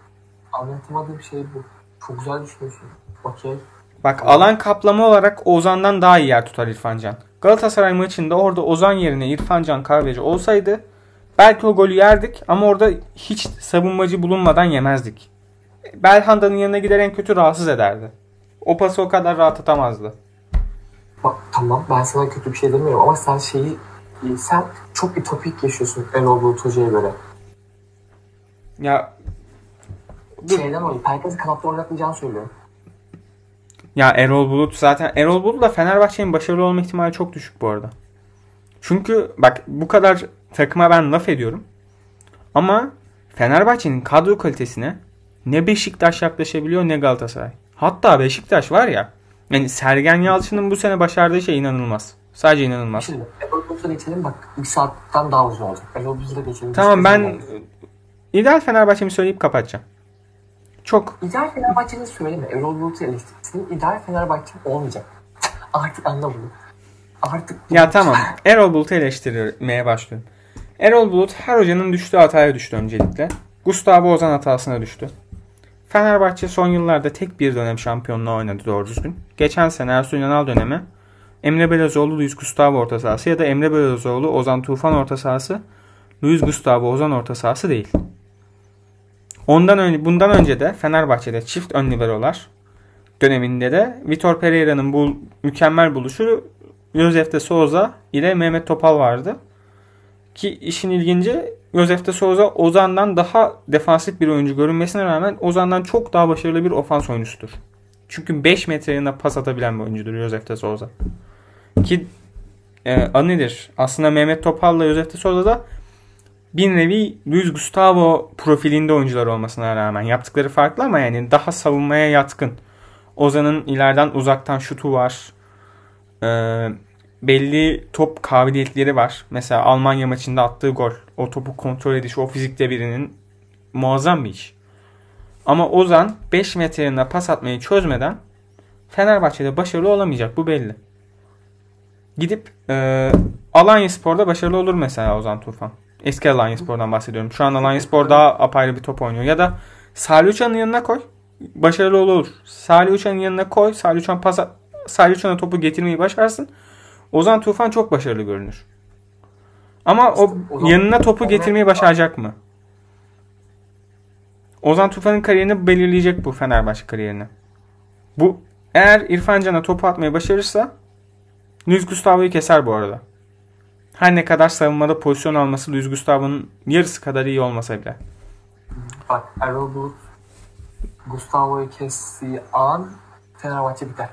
Anlatamadığım şey bu. Çok güzel düşünüyorsun. Okay. Bak alan kaplama olarak Ozan'dan daha iyi yer tutar İrfan Can. Galatasaray maçında orada Ozan yerine İrfan Can Kahveci olsaydı belki o golü yerdik ama orada hiç savunmacı bulunmadan yemezdik. Belhanda'nın yanına gider en kötü rahatsız ederdi. O pası o kadar rahat atamazdı. Bak tamam ben sana kötü bir şey demiyorum ama sen çok ütopik yaşıyorsun Erol Bulut Hoca'ya göre. Ya şeyden oluyor. Herkes kanatta oynatmayacağını söylüyor. Ya Erol Bulut zaten Erol Bulut'la Fenerbahçe'nin başarılı olma ihtimali çok düşük bu arada. Çünkü bak bu kadar takıma ben laf ediyorum. Ama Fenerbahçe'nin kadro kalitesine ne Beşiktaş yaklaşabiliyor ne Galatasaray. Hatta Beşiktaş var ya yani Sergen Yalçın'ın bu sene başardığı şey inanılmaz. Sadece inanılmaz. Şimdi Erol Bulut'a geçelim bak bir saatten daha uzun olacak. Erol Bulut'a geçelim. Tamam ben ideal Fenerbahçe'mi söyleyip kapatacağım. Çok. İdeal Fenerbahçe'nin söyleme. Erol Bulut'u eleştirsin. İdeal Fenerbahçe olmayacak. Artık anla bunu. Ya tamam. Erol Bulut'u eleştirmeye başlıyorum. Erol Bulut her hocanın düştüğü hataya düştü öncelikle. Gustavo Ozan hatasına düştü. Fenerbahçe son yıllarda tek bir dönem şampiyonluğa oynadı doğru düzgün. Geçen sene Ersun Yanal dönemi Emre Belözoğlu, Luis Gustavo orta sahası ya da Emre Belözoğlu, Ozan Tufan orta sahası, Luis Gustavo, Ozan orta sahası değil. Bundan önce de Fenerbahçe'de çift ön liberolar döneminde de Vitor Pereira'nın bu mükemmel buluşu Josef de Souza ile Mehmet Topal vardı. Ki işin ilginci Josef de Souza Ozan'dan daha defansif bir oyuncu görünmesine rağmen Ozan'dan çok daha başarılı bir ofans oyuncusudur. Çünkü 5 metre yanına pas atabilen bir oyuncudur Josef de Souza. Ki adı nedir? Aslında Mehmet Topal ile Josef de Souza da bir nevi Luis Gustavo profilinde oyuncular olmasına rağmen yaptıkları farklı ama yani daha savunmaya yatkın. Ozan'ın ileriden uzaktan şutu var. Belli top kabiliyetleri var. Mesela Almanya maçında attığı gol. O topu kontrol edişi o fizikte birinin muazzam bir iş. Ama Ozan 5 metreye pas atmayı çözmeden Fenerbahçe'de başarılı olamayacak. Bu belli. Gidip Alanyaspor'da başarılı olur mesela Ozan Tufan. Eski Alanyaspor'dan bahsediyorum. Şu an Alanyaspor daha apayrı bir top oynuyor. Ya da Salih Uçan'ın yanına koy. Başarılı olur. Salih Uçan'ın yanına koy. Salih Uçan'a topu getirmeyi başarsın. Ozan Tufan çok başarılı görünür. Ama o yanına topu getirmeyi başaracak mı? Ozan Tufan'ın kariyerini belirleyecek bu Fenerbahçe kariyerini. Bu eğer İrfan Can'a topu atmayı başarırsa Luis Gustavo'yu keser bu arada. Her ne kadar savunmada pozisyon alması Luis Gustavo'nun yarısı kadar iyi olmasa bile. Bak Erol Bulut Gustavo'yu kestiği an Fenerbahçe biter.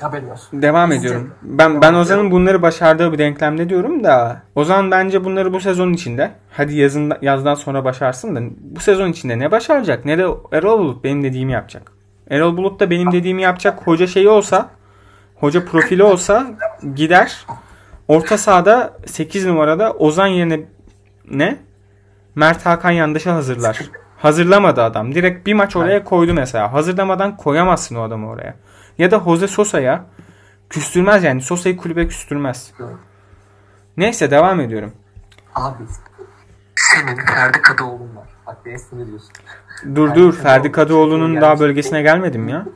Haberin olsun. Devam ediyorum. Ben Ozan'ın bunları başardığı bir denklemde diyorum da Ozan bence bunları bu sezon içinde hadi yazdan sonra başarsın da bu sezon içinde ne başaracak ne de Erol Bulut benim dediğimi yapacak. Erol Bulut da benim dediğimi yapacak hoca şeyi olsa, hoca profili olsa gider. Orta sahada 8 numarada Ozan yerine ne? Mert Hakan Yandaş'ı hazırlar. Hazırlamadı adam. Direkt bir maç oraya koydu mesela. Hazırlamadan koyamazsın o adamı oraya. Ya da Jose Sosa'ya küstürmez yani. Sosa'yı kulübe küstürmez. Neyse devam ediyorum. Abi senin Ferdi Kadıoğlu'nun var. Bak ben sinir diyorsun. Dur Ferdi Kadıoğlu'nun daha bölgesine gelmedim ya.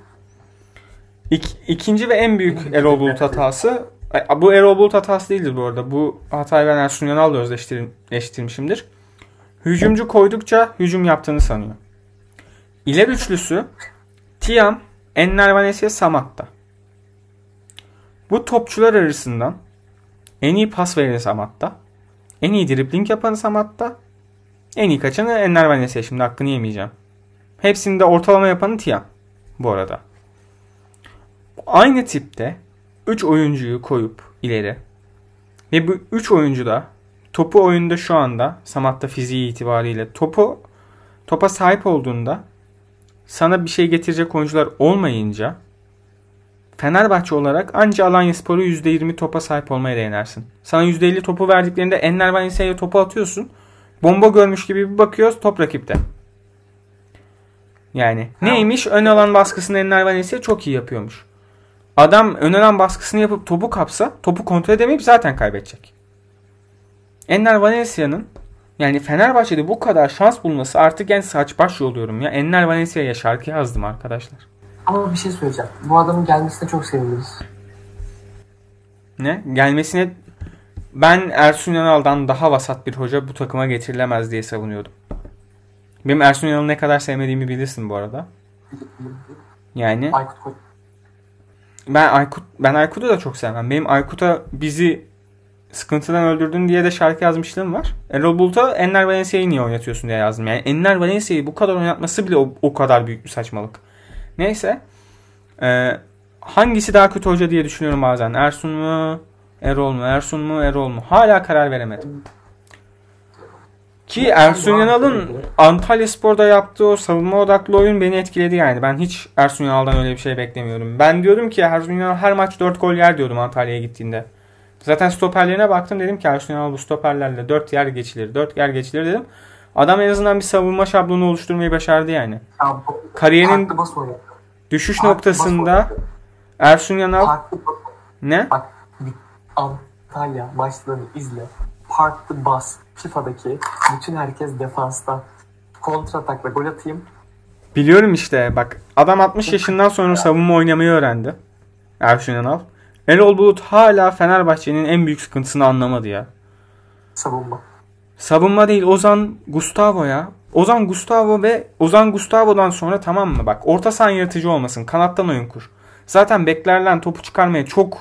İkinci ve en büyük Erol Bulut hatası. Bu Erol Bulut hatası değildir bu arada. Bu hatayı ben Ersun Yanal'la özdeştirmişimdir. Hücumcu koydukça hücum yaptığını sanıyor. İleri üçlüsü Thiam, Enner Valencia, Samat'ta. Bu topçular arasından en iyi pas vereni Samat'ta. En iyi dribling yapanı Samat'ta. En iyi kaçanı Enner Valencia. Şimdi hakkını yemeyeceğim. Hepsinde ortalama yapanı Thiam bu arada. Aynı tipte 3 oyuncuyu koyup ileri ve bu 3 oyuncu da topu oyunda şu anda Samat'ta fiziği itibariyle topa sahip olduğunda sana bir şey getirecek oyuncular olmayınca Fenerbahçe olarak anca Alanyaspor'u %20 topa sahip olmaya değinersin. Sana %50 topu verdiklerinde Enner Valencia'ya topu atıyorsun. Bomba görmüş gibi bir bakıyoruz, top rakipte. Yani neymiş? Ön alan baskısını Enner Valencia çok iyi yapıyormuş. Adam ön alan baskısını yapıp topu kapsa topu kontrol edemeyip zaten kaybedecek. Enner Valencia'nın yani Fenerbahçe'de bu kadar şans bulması artık en saç baş oluyorum ya. Enner Valencia'ya şarkı yazdım arkadaşlar. Ama bir şey söyleyeceğim. Bu adamın gelmesine çok seviniriz. Ne? Gelmesine ben Ersun Yanal'dan daha vasat bir hoca bu takıma getirilemez diye savunuyordum. Benim Ersun Yanal'ı ne kadar sevmediğimi bilirsin bu arada. Yani ben Aykut'u da çok sevmem. Benim Aykut'a bizi sıkıntıdan öldürdün diye de şarkı yazmışlığım var. Erol Bulut'a Enner Valencia'yı niye oynatıyorsun diye yazdım. Yani Enner Valencia'yı bu kadar oynatması bile o kadar büyük bir saçmalık. Neyse. Hangisi daha kötü hoca diye düşünüyorum bazen. Ersun mu? Hala karar veremedim. Ki Ersun Yanal'ın Antalyaspor'da yaptığı o savunma odaklı oyun beni etkiledi yani. Ben hiç Ersun Yanal'dan öyle bir şey beklemiyorum. Ben diyordum ki Ersun Yanal her maç 4 gol yer diyordum Antalya'ya gittiğinde. Zaten stoperlerine baktım, dedim ki Ersun Yanal bu stoperlerle 4 yer geçilir dedim. Adam en azından bir savunma şablonu oluşturmayı başardı yani. Kariyerinin düşüş noktasında Ersun Yanal ne? Antalya maçlarını izle. Park the bus. FIFA'daki bütün herkes defansta kontra atakla gol atayım. Biliyorum işte bak. Adam 60 yaşından sonra savunma oynamayı öğrendi. Ersun Yanal. Erol Bulut hala Fenerbahçe'nin en büyük sıkıntısını anlamadı ya. Savunma. Savunma değil. Ozan Gustavo ya. Ozan Gustavo ve Ozan Gustavo'dan sonra tamam mı? Bak orta saha yaratıcı olmasın. Kanattan oyun kur. Zaten beklerden topu çıkarmaya çok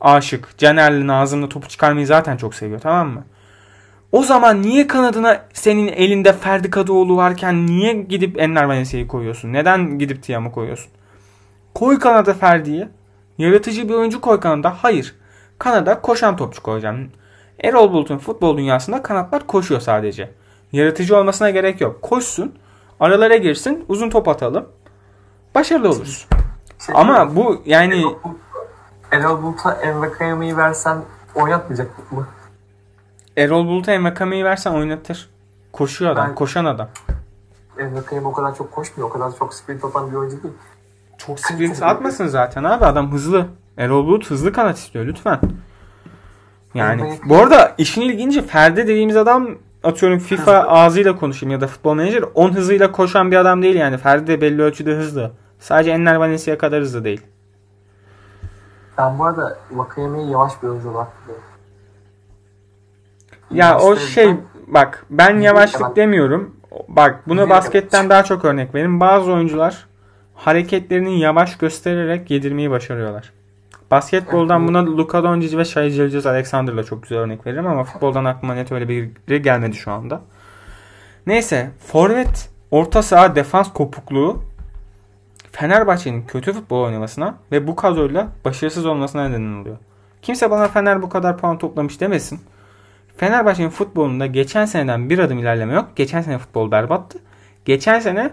aşık. Caner'li Nazım'la topu çıkarmayı zaten çok seviyor, tamam mı? O zaman niye kanadına senin elinde Ferdi Kadıoğlu varken niye gidip Enner Valencia'yı koyuyorsun? Neden gidip Thiam'ı koyuyorsun? Koy kanada Ferdi'yi. Yaratıcı bir oyuncu koy kanada. Hayır. Kanada koşan topçu koyacağım. Erol Bulut'un futbol dünyasında kanatlar koşuyor sadece. Yaratıcı olmasına gerek yok. Koşsun. Aralara girsin. Uzun top atalım. Başarılı oluruz. Ama bu yani... Erol Bulut'a Envakame'yi versen oynatmayacak mı? Erol Bulut'a Envakame'yi versen oynatır. Koşuyor adam. Koşan adam. Envakame o kadar çok koşmuyor. O kadar çok sprint atan bir oyuncu değil. Çok sprint atmasın zaten abi. Adam hızlı. Erol Bulut hızlı kanat istiyor. Lütfen. Yani. Bu arada işin ilginci Ferdi dediğimiz adam atıyorum FIFA ağzıyla konuşayım ya da futbol menajer. 10 hızıyla koşan bir adam değil yani. Ferdi de belli ölçüde hızlı. Sadece Enner Valencia'ya kadar hızlı değil. Ben bu arada Vakayeme'yi yavaş bir oyuncu olarak biliyorum. Ya o şey bak ben yavaşlık demiyorum. Bak bunu basketten daha çok örnek verin. Bazı oyuncular hareketlerini yavaş göstererek yedirmeyi başarıyorlar. Basketboldan buna Luka Doncic ve Shai Gilgeous-Alexander'la çok güzel örnek veririm ama futboldan aklıma net öyle biri gelmedi şu anda. Neyse forvet, orta saha, defans kopukluğu Fenerbahçe'nin kötü futbol oynamasına ve bu kadroyla başarısız olmasına neden oluyor. Kimse bana Fener bu kadar puan toplamış demesin. Fenerbahçe'nin futbolunda geçen seneden bir adım ilerleme yok. Geçen sene futbol berbattı. Geçen sene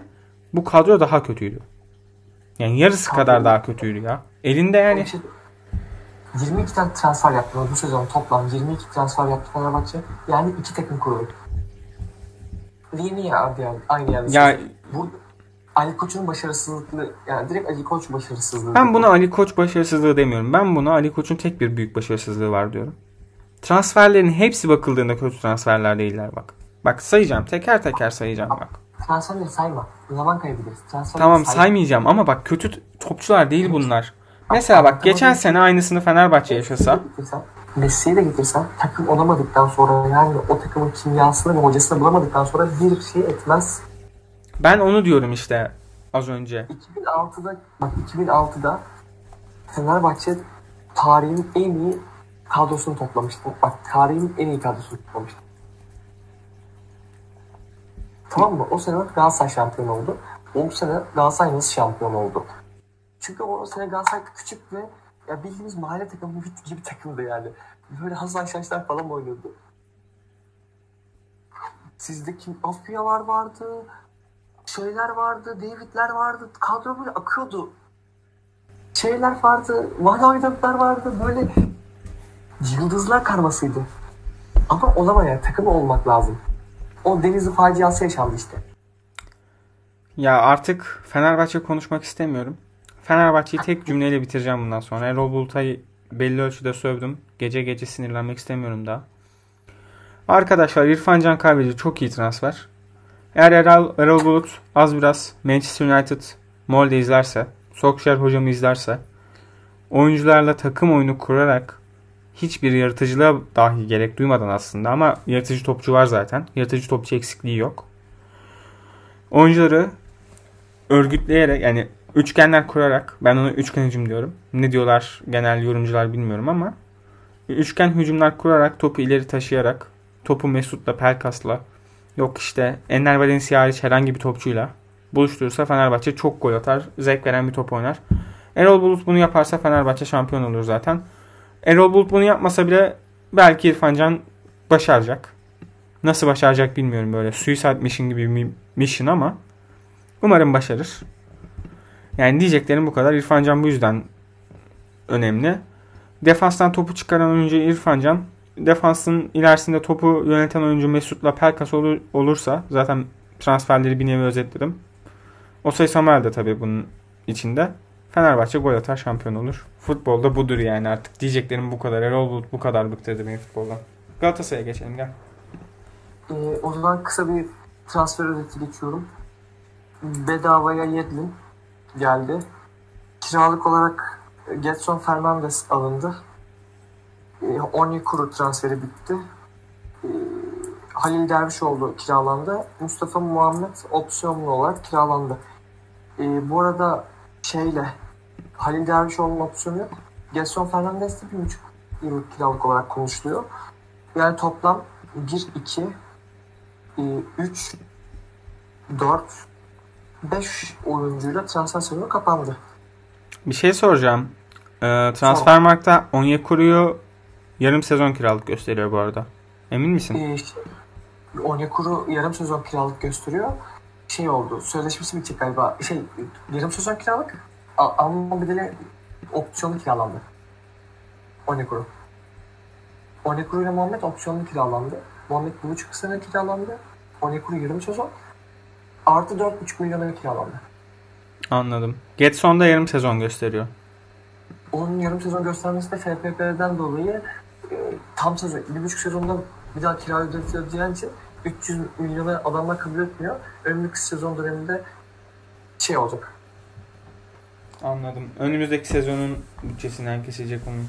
bu kadro daha kötüydü. Yani yarısı kadar daha kötüydü ya. Elinde yani. 22 tane transfer yaptı. Bu sezon toplam 22 transfer yaptı Fenerbahçe. Yani 2 teknik kurulu. Yeni ya abi aynı yerde. Ya bu Ali Koç'un başarısızlığı, yani direkt Ali Koç başarısızlığı. Ben buna Ali Koç başarısızlığı demiyorum. Ben buna Ali Koç'un tek bir büyük başarısızlığı var diyorum. Transferlerin hepsi bakıldığında kötü transferler değiller bak. Bak sayacağım. Teker teker sayacağım bak. Transferleri sayma. Zaman kaybederiz. Tamam saymayacağım ama bak kötü topçular değil bunlar. Mesela bak geçen sene aynısını Fenerbahçe yaşasa. Messi'yi de getirsen takım olamadıktan sonra yani o takımın kimyasını ve hocasını bulamadıktan sonra bir şey etmez. Ben onu diyorum işte az önce. 2006'da Fenerbahçe tarihin en iyi kadrosunu toplamıştı. Bak tarihin en iyi kadrosunu toplamıştı. Tamam mı? O sene Galatasaray şampiyon oldu. O sene Galatasaray nasıl şampiyon oldu? Çünkü o sene Galatasaray küçük ve ya bildiğimiz mahalle takımı gibi takımdı yani. Böyle Hasan Şaşlar falan oynuyordu. Sizde kim? Afyalar vardı. Şeyler vardı. David'ler vardı. Kadro böyle akıyordu. Şeyler vardı. Vahdavidatlar vardı. Böyle yıldızlar karmasıydı. Ama olamaya takım olmak lazım. O Denizli faciası yaşandı işte. Ya artık Fenerbahçe konuşmak istemiyorum. Fenerbahçe'yi tek cümleyle bitireceğim bundan sonra. Erol Bulut'a'yı belli ölçüde sövdüm. Gece sinirlenmek istemiyorum daha. Arkadaşlar İrfan Can Kahveci çok iyi transfer. Eğer Erol Bulut az biraz Manchester United Molde izlerse, Solskjaer hocamı izlerse, oyuncularla takım oyunu kurarak hiçbir yaratıcılığa dahi gerek duymadan aslında ama yaratıcı topçu var zaten. Yaratıcı topçu eksikliği yok. Oyuncuları örgütleyerek yani üçgenler kurarak, ben ona üçgen hücum diyorum. Ne diyorlar genel yorumcular bilmiyorum ama üçgen hücumlar kurarak topu ileri taşıyarak topu Mesut'la, Pelkas'la yok işte Enner Valencia hariç herhangi bir topçuyla buluşturursa Fenerbahçe çok gol atar. Zevk veren bir top oynar. Erol Bulut bunu yaparsa Fenerbahçe şampiyon olur zaten. Erol Bulut bunu yapmasa bile belki İrfan Can başaracak. Nasıl başaracak bilmiyorum böyle. Suicide Mission gibi bir mission ama umarım başarır. Yani diyeceklerim bu kadar. İrfan Can bu yüzden önemli. Defanstan topu çıkaran oyuncu İrfan Can. Defansın ilerisinde topu yöneten oyuncu Mesut'la Pelkas olursa zaten transferleri bir nevi özetledim. Osay Samuel de tabii bunun içinde. Fenerbahçe gol atar şampiyon olur. Futbolda budur yani artık. Diyeceklerim bu kadar. Erol Bulut bu kadar bıktırdı beni futboldan. Galatasaray'a geçelim gel. O zaman kısa bir transfer özeti geçiyorum. Bedavaya Yedlin geldi. Kiralık olarak Gedson Fernandes alındı. Onyekuru transferi bitti. Halil Dervişoğlu kiralandı. Mustafa Muhammed opsiyonlu olarak kiralandı. Bu arada Halil Dervişoğlu'nun opsiyonu yok. Gedson Fernandes de 1,5 yıllık kiralık olarak konuşuluyor. Yani toplam 1, 2, 3, 4, 5 oyuncuyla transfer sezonu kapandı. Bir şey soracağım. Transfermarkt'ta Onyekuru'yu yarım sezon kiralık gösteriyor bu arada. Emin misin? Onyekuru yarım sezon kiralık gösteriyor. Oldu. Sözleşmesi bitecek galiba. Yarım sezon kiralık. Alman bedeli opsiyonlu kiralandı. Onyekuru ile Muhammed opsiyonlu kiralandı. Muhammed 1,5 sene kiralandı. Onyekuru yarım sezon. Artı 4,5 milyona kiralandı. Anladım. Gedson'da yarım sezon gösteriyor. Onun yarım sezon göstermesi de FPP'den dolayı tam sezon. 1,5 sezonda bir daha kira ödeti ödeyen için 300 milyona adamlar kabul etmiyor. Önümüzdeki sezon döneminde olacak. Anladım. Önümüzdeki sezonun bütçesinden kesilecek onun.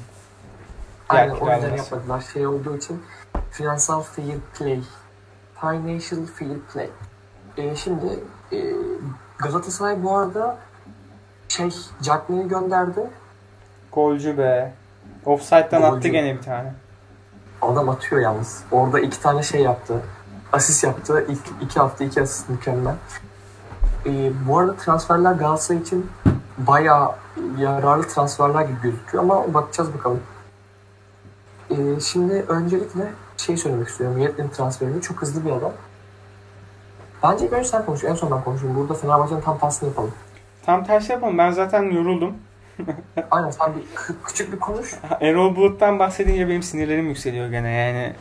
Aynen o yüzden yapmadılar. Olduğu için finansal fair play. Financial fair play. Şimdi Galatasaray bu arada Jackman'i gönderdi. Golcü be. Offside'dan golcü. Attı gene bir tane. Adam atıyor yalnız. Orada 2 tane yaptı. Asist yaptı. İlk 2 hafta 2 asist mükemmel. Bu arada transferler Galatasaray için bayağı yararlı transferler gibi gözüküyor ama bakacağız bakalım. Şimdi öncelikle söylemek istiyorum. Yedlin transferini çok hızlı bir adam. Bence önce sen konuş. En son ben konuşayım. Burada Fenerbahçe'nin tam tersini yapalım. Tam tersi yapalım. Ben zaten yoruldum. Aynen, sen küçük bir konuş. Erol Bulut'tan bahsedince benim sinirlerim yükseliyor gene yani.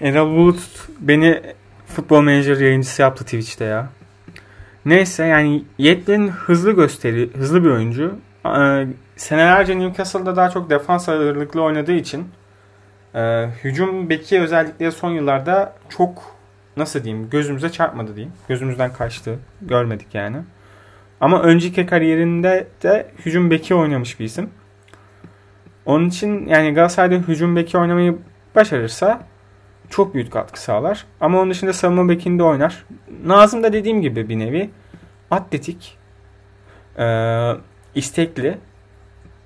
Erol Bulut beni Futbol Manager yayıncısı yaptı Twitch'te ya. Neyse yani Yedlin hızlı bir oyuncu. Senelerce Newcastle'da daha çok defans ağırlıklı oynadığı için hücum beki özellikle son yıllarda çok nasıl diyeyim gözümüze çarpmadı diyeyim. Gözümüzden kaçtı. Görmedik yani. Ama önceki kariyerinde de hücum beki oynamış bir isim. Onun için yani Galatasaray'da hücum beki oynamayı başarırsa çok büyük katkı sağlar. Ama onun dışında savunma bekinde oynar. Nazım da dediğim gibi bir nevi atletik, istekli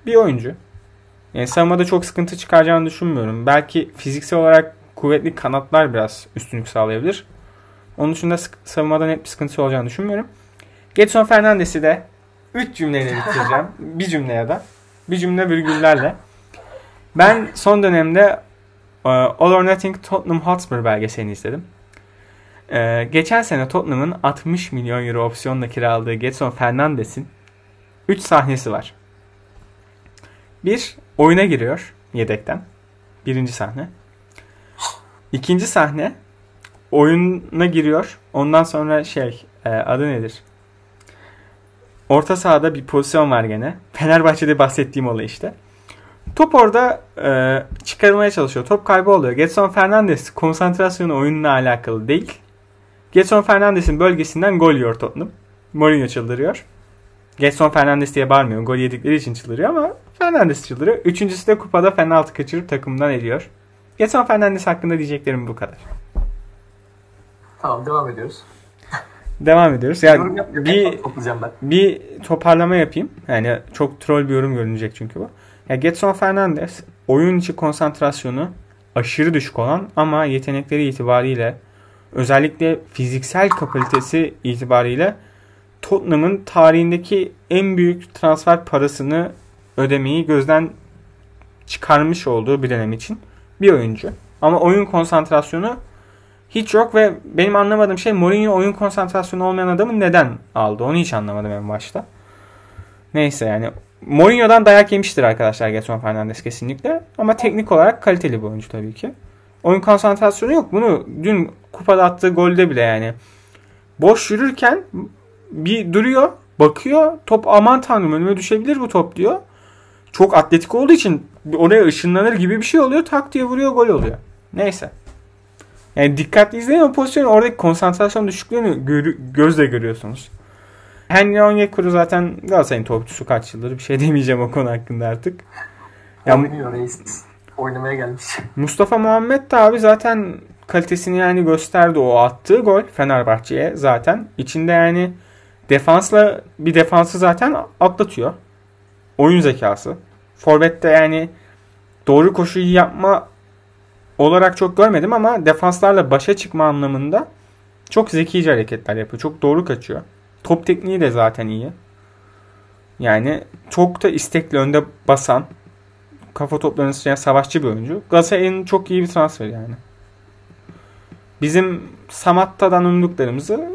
bir oyuncu. Yani savunmada çok sıkıntı çıkaracağını düşünmüyorum. Belki fiziksel olarak kuvvetli kanatlar biraz üstünlük sağlayabilir. Onun dışında savunmada net bir sıkıntısı olacağını düşünmüyorum. Gedson Fernandes'i de 3 cümleyle bitireceğim. Bir cümle ya da bir cümle virgüllerle. Ben son dönemde All or Nothing Tottenham Hotspur belgeselini izledim. Geçen sene Tottenham'ın 60 milyon euro opsiyonla kiraladığı Gedson Fernandes'in 3 sahnesi var. Bir, oyuna giriyor yedekten. Birinci sahne. İkinci sahne, oyuna giriyor. Ondan sonra adı nedir? Orta sahada bir pozisyon var gene. Fenerbahçe'de bahsettiğim olay işte. Top orada çıkarılmaya çalışıyor. Top kaybı oluyor. Gedson Fernandes konsantrasyonu oyunla alakalı değil. Gedson Fernandes'in bölgesinden gol yiyor Tottenham. Mourinho çıldırıyor. Gedson Fernandes diye bağırmıyor. Gol yedikleri için çıldırıyor ama Fernandes çıldırıyor. Üçüncüsü de kupada penaltı kaçırıp takımdan ediyor. Gedson Fernandes hakkında diyeceklerim bu kadar. Tamam, devam ediyoruz. Devam ediyoruz. Yani bir toparlama yapayım. Yani çok troll bir yorum görünecek çünkü bu. Ya Gedson Fernandes oyun içi konsantrasyonu aşırı düşük olan ama yetenekleri itibariyle özellikle fiziksel kapasitesi itibariyle Tottenham'ın tarihindeki en büyük transfer parasını ödemeyi gözden çıkarmış olduğu bir dönem için bir oyuncu. Ama oyun konsantrasyonu hiç yok ve benim anlamadığım şey Mourinho oyun konsantrasyonu olmayan adamı neden aldı? Onu hiç anlamadım en başta. Neyse yani Mourinho'dan dayak yemiştir arkadaşlar Gedson Fernandes kesinlikle. Ama teknik olarak kaliteli bir oyuncu tabii ki. Oyun konsantrasyonu yok. Bunu dün kupada attığı golde bile yani. Boş yürürken bir duruyor, bakıyor. Top aman tanrım önüme düşebilir bu top diyor. Çok atletik olduğu için oraya ışınlanır gibi bir şey oluyor. Tak diye vuruyor, gol oluyor. Neyse. Yani dikkatli izleyin o pozisyonu. Oradaki konsantrasyon düşüklüğünü gözle görüyorsunuz. Henry Onyekuru zaten Galatasaray'ın topçusu kaç yıldır. Bir şey demeyeceğim o konu hakkında artık. Oynuyor reis. Oynamaya gelmiş. Mustafa Muhammed de abi zaten kalitesini yani gösterdi. O attığı gol Fenerbahçe'ye zaten. İçinde yani defansla bir defansı zaten atlatıyor. Oyun zekası. Forvet'te yani doğru koşuyu yapma olarak çok görmedim ama defanslarla başa çıkma anlamında çok zekice hareketler yapıyor. Çok doğru kaçıyor. Top tekniği de zaten iyi. Yani çok da istekli önde basan, kafa toplarını sıçrayan savaşçı bir oyuncu. Galatasaray'ın çok iyi bir transferi yani. Bizim Samatta'dan umduklarımızı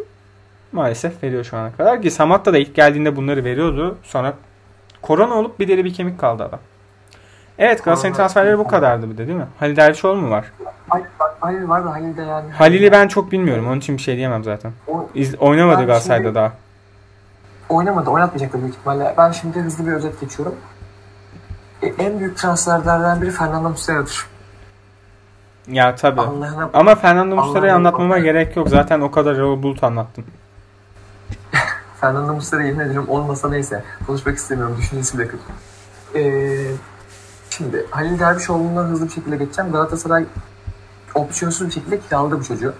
maalesef veriyor şu ana kadar. Ki Samatta da ilk geldiğinde bunları veriyordu. Sonra korona olup bir deri bir kemik kaldı adam. Evet, Galatasaray'ın transferleri bu kadardı bir de değil mi? Halil Dervişoğlu mu var? Halil var da Halil de yani. Halil'i ben çok bilmiyorum. Onun için bir şey diyemem zaten. Oynamadı yani Galatasaray'da şimdi, daha. Oynamadı. Oynatmayacak da büyük ihtimalle. Ben şimdi hızlı bir özet geçiyorum. En büyük transferlerden biri Fernando Muslera'dır. Ya tabii. Ama Fernando Muslera'yı anlatmama gerek yok. Zaten o kadar Erol Bulut anlattım. Fernando Muslera'yı yemin ederim olmasa neyse. Konuşmak istemiyorum. Düşüncesi bile kötü. Şimdi Halil Dervişoğlu'ndan hızlı bir şekilde geçeceğim. Galatasaray opsiyonsuz bir şekilde kiraladı bu çocuğu.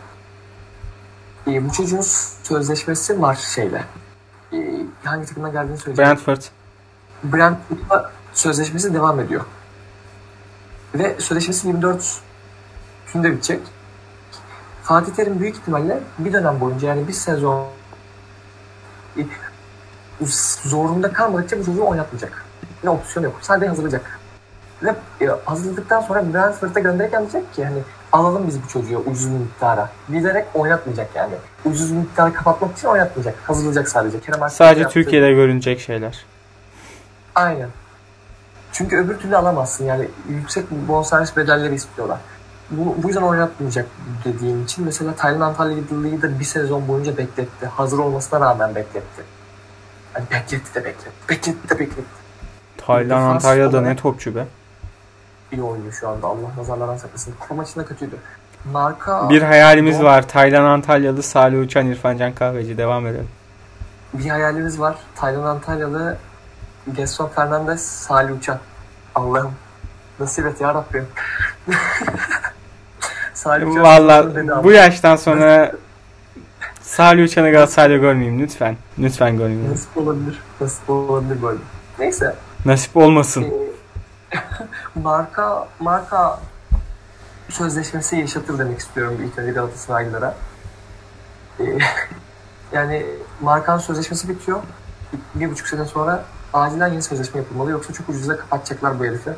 Bu çocuğun sözleşmesi var şeyle. Hangi takımına geldiğini söyleyeceğim. Brentford. Brentford'la sözleşmesi devam ediyor. Ve sözleşmesi 24'ünde bitecek. Fatih Terim büyük ihtimalle bir dönem boyunca yani bir sezon zorunda kalmadıkça bu çocuğu oynatmayacak. Ne opsiyon yok. Sadece hazırlayacak. Ve hazırladıktan sonra Brentford'a gönderirken diyecek ki hani alalım biz bu çocuğu ucuz bir miktara. Bilerek oynatmayacak yani. Ucuz bir miktarı kapatmak için oynatmayacak. Hazırlayacak sadece. Sadece Türkiye'de görünecek şeyler. Aynen. Çünkü öbür türlü alamazsın yani. Yüksek bonservis bedelleri istiyorlar. Bu yüzden oynatmayacak dediğim için mesela Taylan Antalyalı'yı da bir sezon boyunca bekletti. Hazır olmasına rağmen bekletti. Hani bekletti. Taylan Antalya'da ne topçu be. İyi oynuyor şu anda. Allah nazarlardan saklasın. Kupa maçında kötüydü. Marka... Bir hayalimiz var. Taylan Antalyalı, Salih Uçan, İrfan Can Kahveci. Devam edelim. Bir hayalimiz var. Taylan Antalyalı, Gerson Fernandes, Salih Uçan. Allah'ım. Nasip et ya Rabbim. Valla bu yaştan sonra Salih Uçan'ı Galatasaray'da görmeyeyim lütfen. Lütfen görmeyeyim. Nasip olabilir. Nasip olabilir böyle. Neyse. Nasip olmasın. Marka sözleşmesi yaşatır demek istiyorum ilk önce Galatasaraylılara. Yani Marka'nın sözleşmesi bitiyor. 1,5 sene sonra acilen yeni sözleşme yapılmalı. Yoksa çok ucuza kapatacaklar bu herifi.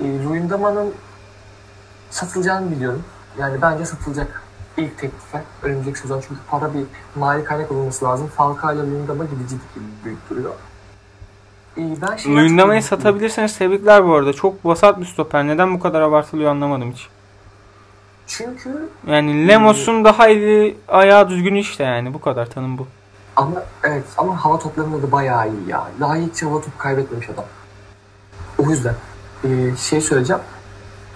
Ruyndama'nın satılacağını biliyorum. Yani bence satılacak ilk teklife. Önümüzdeki sezon çünkü para bir mali kaynak olması lazım. Falcao ile Ruyndama gidici gibi büyük duruyor. Luyendama'yı satabilirseniz tebrikler bu arada. Çok vasat bir stoper. Neden bu kadar abartılıyor anlamadım hiç. Çünkü yani Lemos'un daha eli ayağı düzgün işte yani. Bu kadar tanım bu. Ama evet ama hava toplarında da bayağı iyi ya. Daha hiç hava topu kaybetmemiş adam. O yüzden şey söyleyeceğim.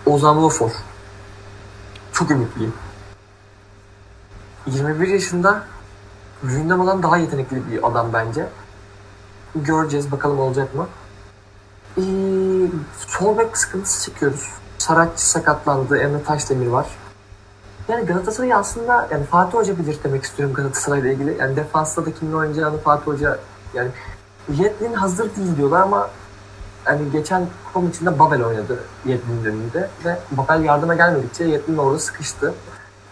Ozan Lofor. Çok ümitliyim. 21 yaşında Luyendama'dan daha yetenekli bir adam bence. Göreceğiz bakalım olacak mı? Sol bek sıkıntısı çekiyoruz. Saratçı sakatlandı. Emre Taşdemir var. Yani Galatasaray aslında yani Fatih Hoca bilir demek istiyorum Galatasaray'la ilgili. Yani defansta da kimin oynayacağını Fatih Hoca yani Yedlin hazır değil diyorlar ama yani geçen kupa maçında Babel oynadı Yedlin'in önünde ve Babel yardıma gelmedikçe Yedlin orada sıkıştı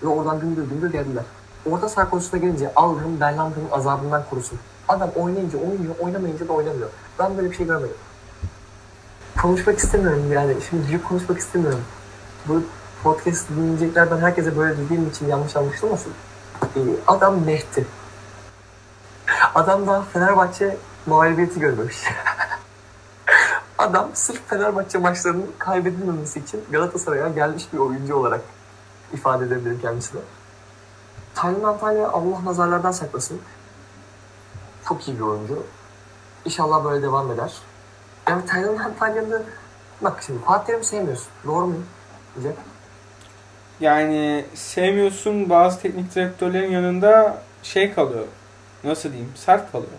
ve oradan gündür geldiler. Orta saha konusuna gelince Allah'ım Belhanda'nın azabından korusun. Adam oynayınca oynuyor, oynamayınca da oynamıyor. Ben böyle bir şey görmedim. Konuşmak istemiyorum yani. Şimdi konuşmak istemiyorum. Bu podcast dinleyecekler ben herkese böyle dediğim için yanlış anlaşılmasın. Adam Mehdi. Adam daha Fenerbahçe mağlubiyeti görmemiş. Adam sırf Fenerbahçe maçlarının kaybedilmemesi için Galatasaray'a gelmiş bir oyuncu olarak ifade edebilirim kendisini. Taylan Antalya Allah nazarlardan saklasın. Çok iyi bir oyuncu. İnşallah böyle devam eder. Yani Taylan Antalya'da bak şimdi Fatih Terim'i sevmiyorsun. Doğru mu? Güzel. Yani sevmiyorsun bazı teknik direktörlerin yanında şey kalıyor. Nasıl diyeyim? Sert kalıyor.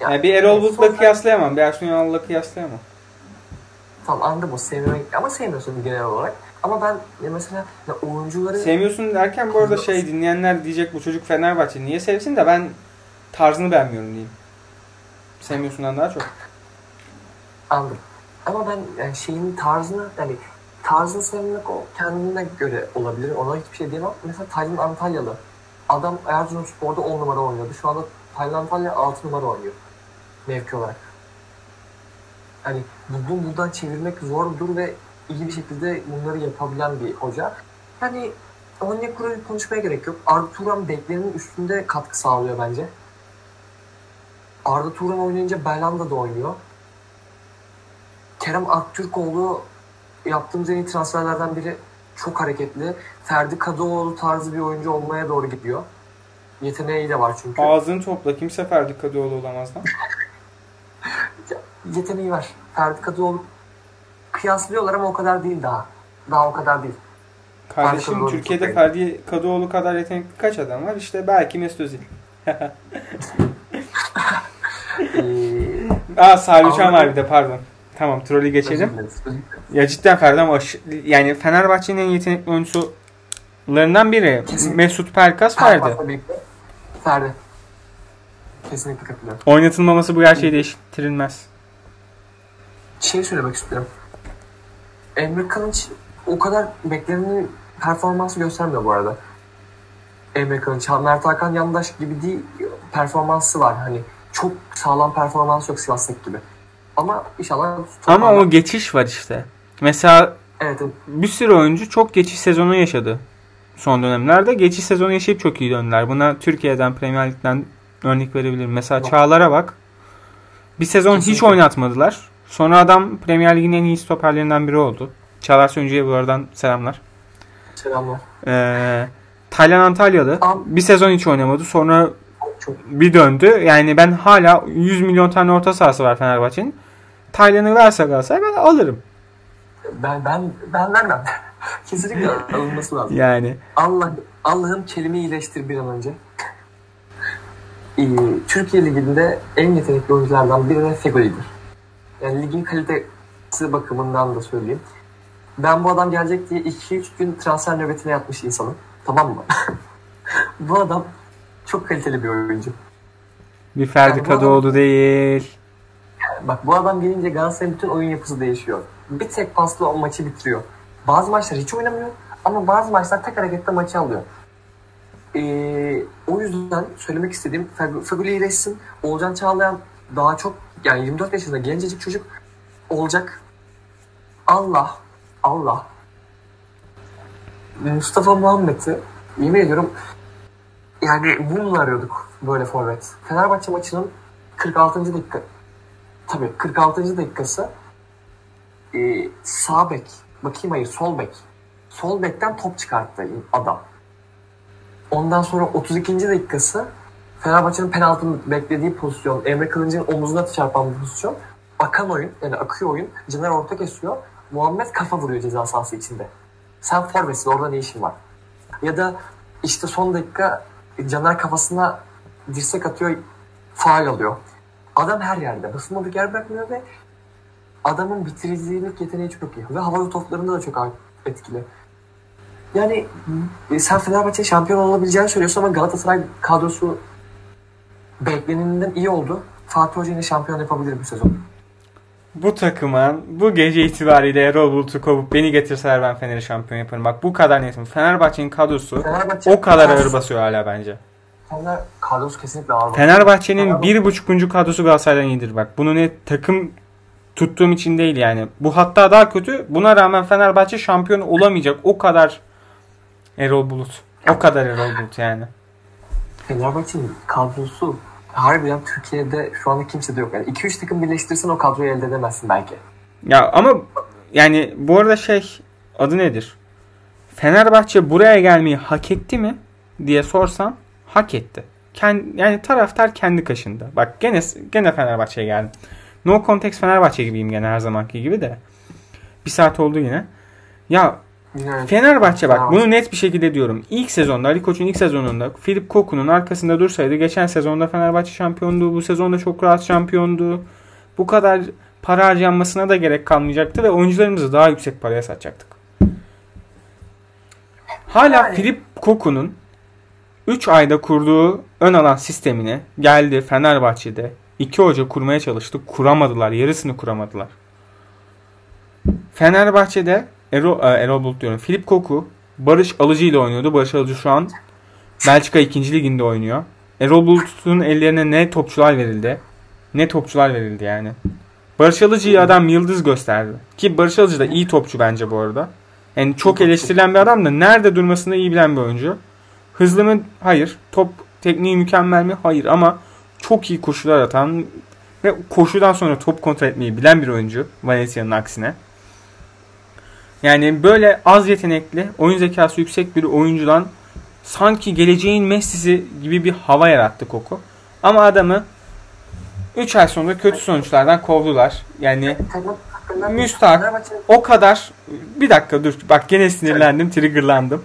Yani bir Erol Bulut'la kıyaslayamam. Bir Ersun Yanal'la kıyaslayamam. Tamam anladım o sevmemek. Ama sevmiyorsun genel olarak. Ama ben mesela oyuncuları... Sevmiyorsun derken bu arada şey dinleyenler diyecek bu çocuk Fenerbahçe. Niye sevsin de ben... Tarzını beğenmiyorum diyeyim. Sevmiyorsundan daha çok. Anladım. Ama ben yani şeyin tarzını yani tarzını sevmek o kendine göre olabilir. Ona hiçbir şey diyemem. Mesela Taylan Antalyalı. Adam Erzurumspor'da 10 numara oynuyordu. Şu anda Taylan Antalya 6 numara oynuyor. Mevki olarak. Hani bunu buradan çevirmek zordur ve iyi bir şekilde bunları yapabilen bir hoca. Hani Onye Kuru'yu konuşmaya gerek yok. Arda Turan beklerinin üstünde katkı sağlıyor bence. Arda Turan oynayınca Belhanda da oynuyor. Kerem Aktürkoğlu yaptığımız en iyi transferlerden biri. Çok hareketli. Ferdi Kadıoğlu tarzı bir oyuncu olmaya doğru gidiyor. Yeteneği de var çünkü. Ağzını topla. Kimse Ferdi Kadıoğlu olamaz lan. Yeteneği var. Ferdi Kadıoğlu kıyaslıyorlar ama o kadar değil daha. Daha o kadar değil. Kardeşim Türkiye'de Ferdi Kadıoğlu kadar yetenekli kaç adam var? İşte belki Mesut Özil. Salih Uçan var bir de pardon. Tamam trolü geçelim. Ya cidden Ferdi ama yani Fenerbahçe'nin en yetenekli oyuncularından biri. Kesinlikle. Mesut Pelkas Ferdi. Ferdi. Kesinlikle katılıyorum. Oynatılmaması bu gerçeği değiştirilmez. Şey söylemek istiyorum. Emre Kılınç o kadar beklenen performansı göstermiyor bu arada. Emre Kılınç, Mert Hakan Yandaş gibi değil performansı var. Hani çok sağlam performans yok Sivas'taki gibi. Ama inşallah... Ama o geçiş var işte. Mesela Evet. Bir sürü oyuncu çok geçiş sezonu yaşadı. Son dönemlerde geçiş sezonu yaşayıp çok iyi döndüler. Buna Türkiye'den, Premier Lig'den örnek verebilirim. Mesela yok. Çağlar'a bak. Bir sezon kesinlikle hiç oynatmadılar. Sonra adam Premier Lig'in en iyi stoperlerinden biri oldu. Çağlar Söncü'ye buradan selamlar. Selamlar. Taylan Antalyalı. Bir sezon hiç oynamadı. Sonra bir döndü. Yani ben hala 100 milyon tane orta sahası var Fenerbahçe'nin. Taylan'ı verse Galatasaray ben alırım. Ben vermem. Kesinlikle alınması lazım. Yani. Allah'ın kelime iyileştir bir an önce. Türkiye Ligi'nde en yetenekli oyunculardan biri de Fegoli'dir. Yani ligin kalitesi bakımından da söyleyeyim. Ben bu adam gelecek diye 2-3 gün transfer nöbetine yatmış insanım. Tamam mı? Bu adam çok kaliteli bir oyuncu. Bir Ferdi yani Kadıoğlu adam değil. Yani bak bu adam gelince Galatasaray'ın bütün oyun yapısı değişiyor. Bir tek pasla o maçı bitiriyor. Bazı maçlar hiç oynamıyor ama bazı maçlar tek harekette maçı alıyor. O yüzden söylemek istediğim Fegüli iyileşsin. Olcan Çağlayan daha çok, yani 24 yaşında gencecik çocuk olacak. Allah. Mustafa Muhammed'i yemin ediyorum yani bununla arıyorduk böyle forvet. Fenerbahçe maçının 46. dakika. Tabii 46. dakikası sağ bek. Bakayım hayır sol bek. Sol bekten top çıkarttı adam. Ondan sonra 32. dakikası Fenerbahçe'nin penaltını beklediği pozisyon. Emre Kılınç'ın omuzuna çarpan bir pozisyon. Akan oyun, yani akıyor oyun. Caner orta kesiyor. Muhammed kafa vuruyor ceza sahası içinde. Sen forvetsin, orada ne işin var? Ya da işte son dakika Caner kafasına dirsek atıyor, faul alıyor. Adam her yerde. Basılmadık yer bırakmıyor ve adamın bitiricilik yeteneği çok iyi. Ve havalı toplarında da çok etkili. Yani sen Fenerbahçe şampiyon olabileceğini söylüyorsun ama Galatasaray kadrosu beklenenden iyi oldu. Fatih Hoca yine şampiyon yapabilir bu sezon. Bu takıma bu gece itibariyle Erol Bulut'u kovup beni getirseler ben Fener'i şampiyon yaparım. Bak bu kadar netim. Fenerbahçe'nin kadrosu o kadar ağır basıyor hala bence. Kadrosu kesinlikle ağır basıyor. Fenerbahçe'nin 1.5. kadrosu Galatasaray'dan iyidir bak. Bunu ne takım tuttuğum için değil yani. Bu hatta daha kötü. Buna rağmen Fenerbahçe şampiyon olamayacak. O kadar Erol Bulut. O kadar Erol Bulut yani. Fenerbahçe'nin kadrosu harbiden Türkiye'de şu anda kimse de yok. Yani 2-3 takım birleştirsen o kadroyu elde edemezsin belki. Ya ama yani bu arada adı nedir? Fenerbahçe buraya gelmeyi hak etti mi diye sorsam hak etti. Yani taraftar kendi kaşında. Bak gene Fenerbahçe'ye geldim. No context Fenerbahçe gibiyim gene her zamanki gibi de. Bir saat oldu yine. Ya evet. Fenerbahçe bak bunu net bir şekilde diyorum. İlk sezonda Ali Koç'un ilk sezonunda Filip Koku'nun arkasında dursaydı geçen sezonda Fenerbahçe şampiyondu. Bu sezonda çok rahat şampiyondu. Bu kadar para harcanmasına da gerek kalmayacaktı ve oyuncularımızı daha yüksek paraya satacaktık. Hala yani. Filip Koku'nun 3 ayda kurduğu ön alan sistemine geldi Fenerbahçe'de. 2 hoca kurmaya çalıştı. Kuramadılar. Yarısını kuramadılar. Fenerbahçe'de Erol Bulut diyorum. Filip Koku Barış Alıcı ile oynuyordu. Barış Alıcı şu an Belçika 2. liginde oynuyor. Erol Bulut'un ellerine ne topçular verildi yani. Barış Alıcı'yı adam yıldız gösterdi. Ki Barış Alıcı da iyi topçu bence bu arada. Yani çok eleştirilen bir adam da nerede durmasını iyi bilen bir oyuncu. Hızlı mı? Hayır. Top tekniği mükemmel mi? Hayır ama çok iyi koşular atan ve koşudan sonra top kontrol etmeyi bilen bir oyuncu. Valencia'nın aksine. Yani böyle az yetenekli, oyun zekası yüksek bir oyuncudan sanki geleceğin Messi'si gibi bir hava yarattı Koku. Ama adamı 3 ay sonra kötü sonuçlardan kovdular. Yani müstahak o kadar... Bir dakika dur bak gene sinirlendim, triggerlandım.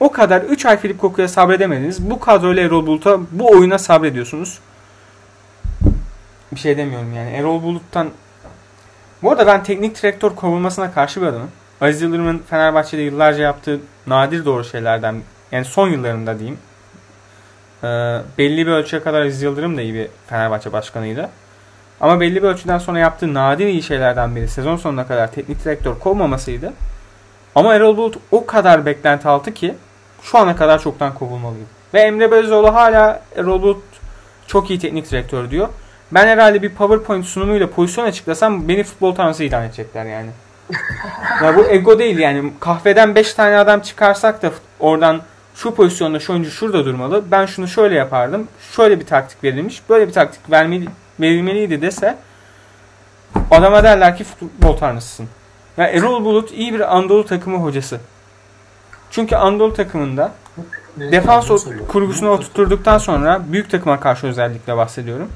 O kadar 3 ay Filip Koku'ya sabredemediniz. Bu kadroyla Erol Bulut'a, bu oyuna sabrediyorsunuz. Bir şey demiyorum yani. Erol Bulut'tan... Bu arada ben teknik direktör kovulmasına karşı bir adamım. Aziz Yıldırım'ın Fenerbahçe'de yıllarca yaptığı nadir doğru şeylerden, yani son yıllarında diyeyim. Belli bir ölçüye kadar Aziz Yıldırım da iyi bir Fenerbahçe başkanıydı. Ama belli bir ölçüden sonra yaptığı nadir iyi şeylerden biri sezon sonuna kadar teknik direktör kovmamasıydı. Ama Erol Bulut o kadar beklenti altı ki şu ana kadar çoktan kovulmalıydı. Ve Emre Belözoğlu hala Erol Bulut çok iyi teknik direktör diyor. Ben herhalde bir PowerPoint sunumuyla pozisyon açıklasam beni futbol tanrısı ilan edecekler yani. Yani bu ego değil yani. Kahveden 5 tane adam çıkarsak da oradan şu pozisyonda şu oyuncu şurada durmalı. Ben şunu şöyle yapardım. Şöyle bir taktik verilmiş. Böyle bir taktik verilmeliydi dese adama derler ki futbol tanrısısın. Ya yani Erol Bulut iyi bir Anadolu takımı hocası. Çünkü Anadolu takımında defans kurgusunu oturttuktan sonra büyük takıma karşı özellikle bahsediyorum.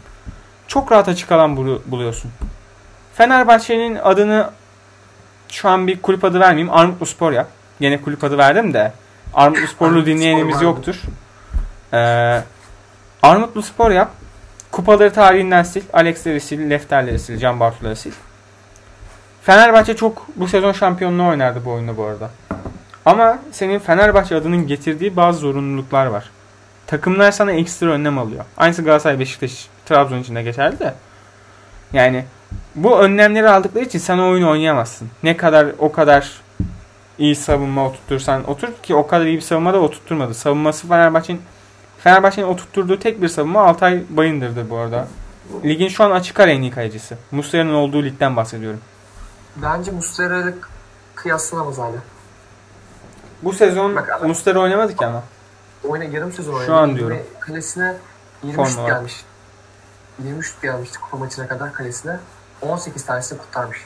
Çok rahat açık alan buluyorsun. Fenerbahçe'nin adını şu an bir kulüp adı vermeyeyim. Armutluspor yap. Yine kulüp adı verdim de Armutlusporlu dinleyenimiz yoktur. Armutluspor yap. Kupaları tarihinden sil. Alex'leri sil. Lefter'leri sil. Can Bartu'ları sil. Fenerbahçe çok bu sezon şampiyonluğu oynardı bu oyunda bu arada. Ama senin Fenerbahçe adının getirdiği bazı zorunluluklar var. Takımlar sana ekstra önlem alıyor. Aynısı Galatasaray, Beşiktaş, Trabzon için de geçerli de. Yani bu önlemleri aldıkları için sen o oyunu oynayamazsın. Ne kadar o kadar iyi savunma oturtursan otur ki o kadar iyi bir savunma da oturtturmadı. Savunması Fenerbahçe'nin oturtturduğu tek bir savunma Altay Bayındır'dır bu arada. Ligin şu an açık ara en iyi kalecisi. Muslera'nın olduğu ligden bahsediyorum. Bence Muslera'yla kıyaslanamaz hala. Bu sezon Muslera oynamadı ki ama. Yarım sezon oynadı. Şu an diyorum. Kalesine 23 gelmiş. 23 gelmişti kupa maçına kadar kalesine. 18 tanesini kurtarmış.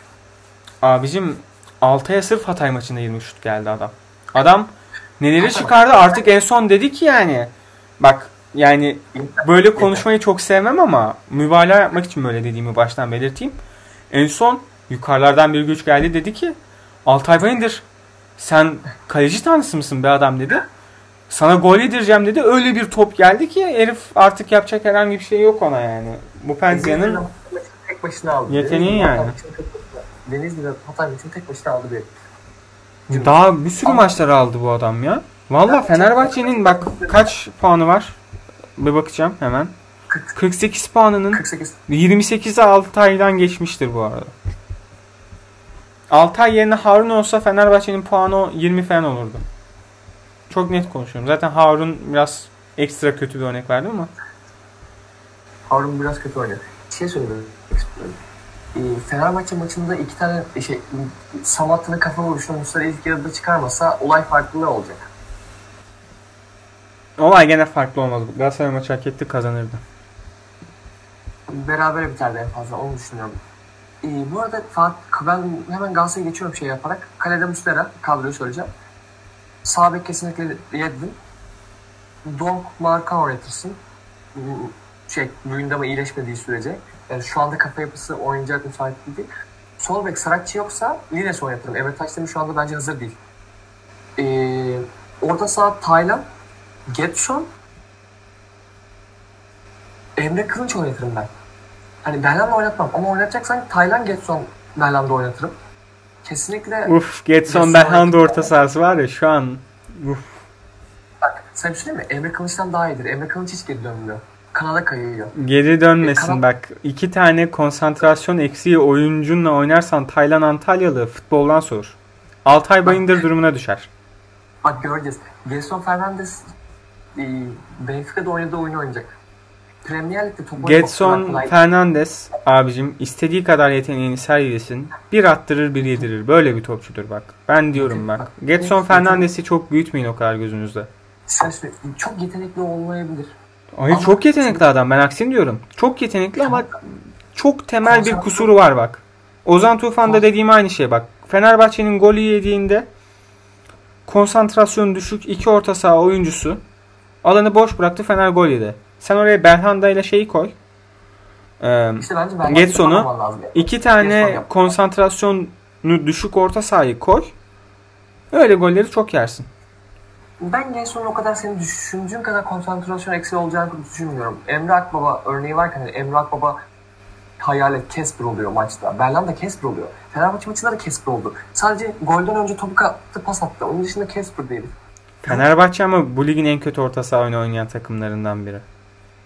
Abicim Altay'a sırf Hatay maçında 20 şut geldi adam. Adam neleri çıkardı artık en son dedi ki yani. Bak yani böyle konuşmayı çok sevmem ama mübalağa yapmak için böyle dediğimi baştan belirteyim. En son yukarılardan bir güç geldi dedi ki Altay Bayındır sen kaleci tanrısı mısın be adam dedi. Sana gol yedireceğim dedi. Öyle bir top geldi ki herif artık yapacak herhangi bir şey yok ona yani. Bu Penzia'nın yeteneği yani. Denizli'de Hatay için tek başına aldı bir. Daha bir sürü maçlar aldı bu adam ya. Valla Fenerbahçe'nin bak kaç puanı var? Bir bakacağım hemen. 48 puanının 28'i Altay'dan geçmiştir bu arada. Altay yerine Harun olsa Fenerbahçe'nin puanı 20 falan olurdu. Çok net konuşuyorum. Zaten Harun biraz ekstra kötü bir örnek verdim ama. Harun biraz kötü oynadı. Bir şey söyleyeyim. Fenerbahçe maçında iki tane Samat'ın kafa vuruşunu Muslera ilk yarıda çıkarmasa olay farklı ne olacak? Olay gene farklı olmaz. Galatasaray maçı hak etti kazanırdı. Berabere biterdi en fazla. Onu düşünüyorum. Bu arada ben hemen Galatasaray'a geçiyorum şey yaparak. Kalede Muslera kadroyu söyleyeceğim. Sağ bek kesinlikle yedin. Donk marka oynatırsın. Bugün de ama iyileşmediği sürece. Yani şu anda kafa yapısı oynayacak müsait değil. Sol bek Sarakçı yoksa Lines oynatırım. Emre Taşdemir şu anda bence hazır değil. Orta sağ Taylan, Getson, Emre Kılınç oynatırım ben. Hani Berlan'la oynatmam ama oynatacaksan Taylan, Getson, Berlan'da oynatırım. Kesinlikle. Uf, Getson Berhan'da orta sahası var ya şu an. Uf. Bak sen bir şey mi? Emre Kılıç'tan daha iyidir. Emre Kılıç hiç geri dönmüyor. Kanada kayıyor. Geri dönmesin bak. İki tane konsantrasyon eksiği oyuncunla oynarsan Taylan Antalyalı futboldan sorur. Altay Bayındır durumuna düşer. Bak göreceğiz. Gerson Fernandes Benfica'da oynadığı oyunu oynayacak. Getson Fernandes abicim istediği kadar yeteneğini sergilesin. Bir attırır bir yedirir. Böyle bir topçudur bak. Ben diyorum bak. Getson Fernandes'i çok büyütmeyin o kadar gözünüzde. Çok yetenekli olmayabilir. Ay çok yetenekli adam. Ben aksini diyorum. Çok yetenekli ama çok temel bir kusuru var bak. Ozan Tufan'da dediğim aynı şey bak. Fenerbahçe'nin golü yediğinde konsantrasyon düşük iki orta saha oyuncusu alanı boş bıraktı Fener gol yedi. Sen oraya Berhanda ile şeyi koy. Getson'u iki tane konsantrasyonu düşük orta sahayı koy. Öyle golleri çok yersin. Ben Getson'un o kadar senin düşündüğün kadar konsantrasyon eksik olacağını düşünmüyorum. Emre Akbaba örneği varken Emre Akbaba hayalet Kesper oluyor maçta. Berlanda Kesper oluyor. Fenerbahçe maçında da Kesper oldu. Sadece golden önce topu kaptı pas attı. Onun dışında Kesper değil. Fenerbahçe ama bu ligin en kötü orta saha oynayan takımlarından biri.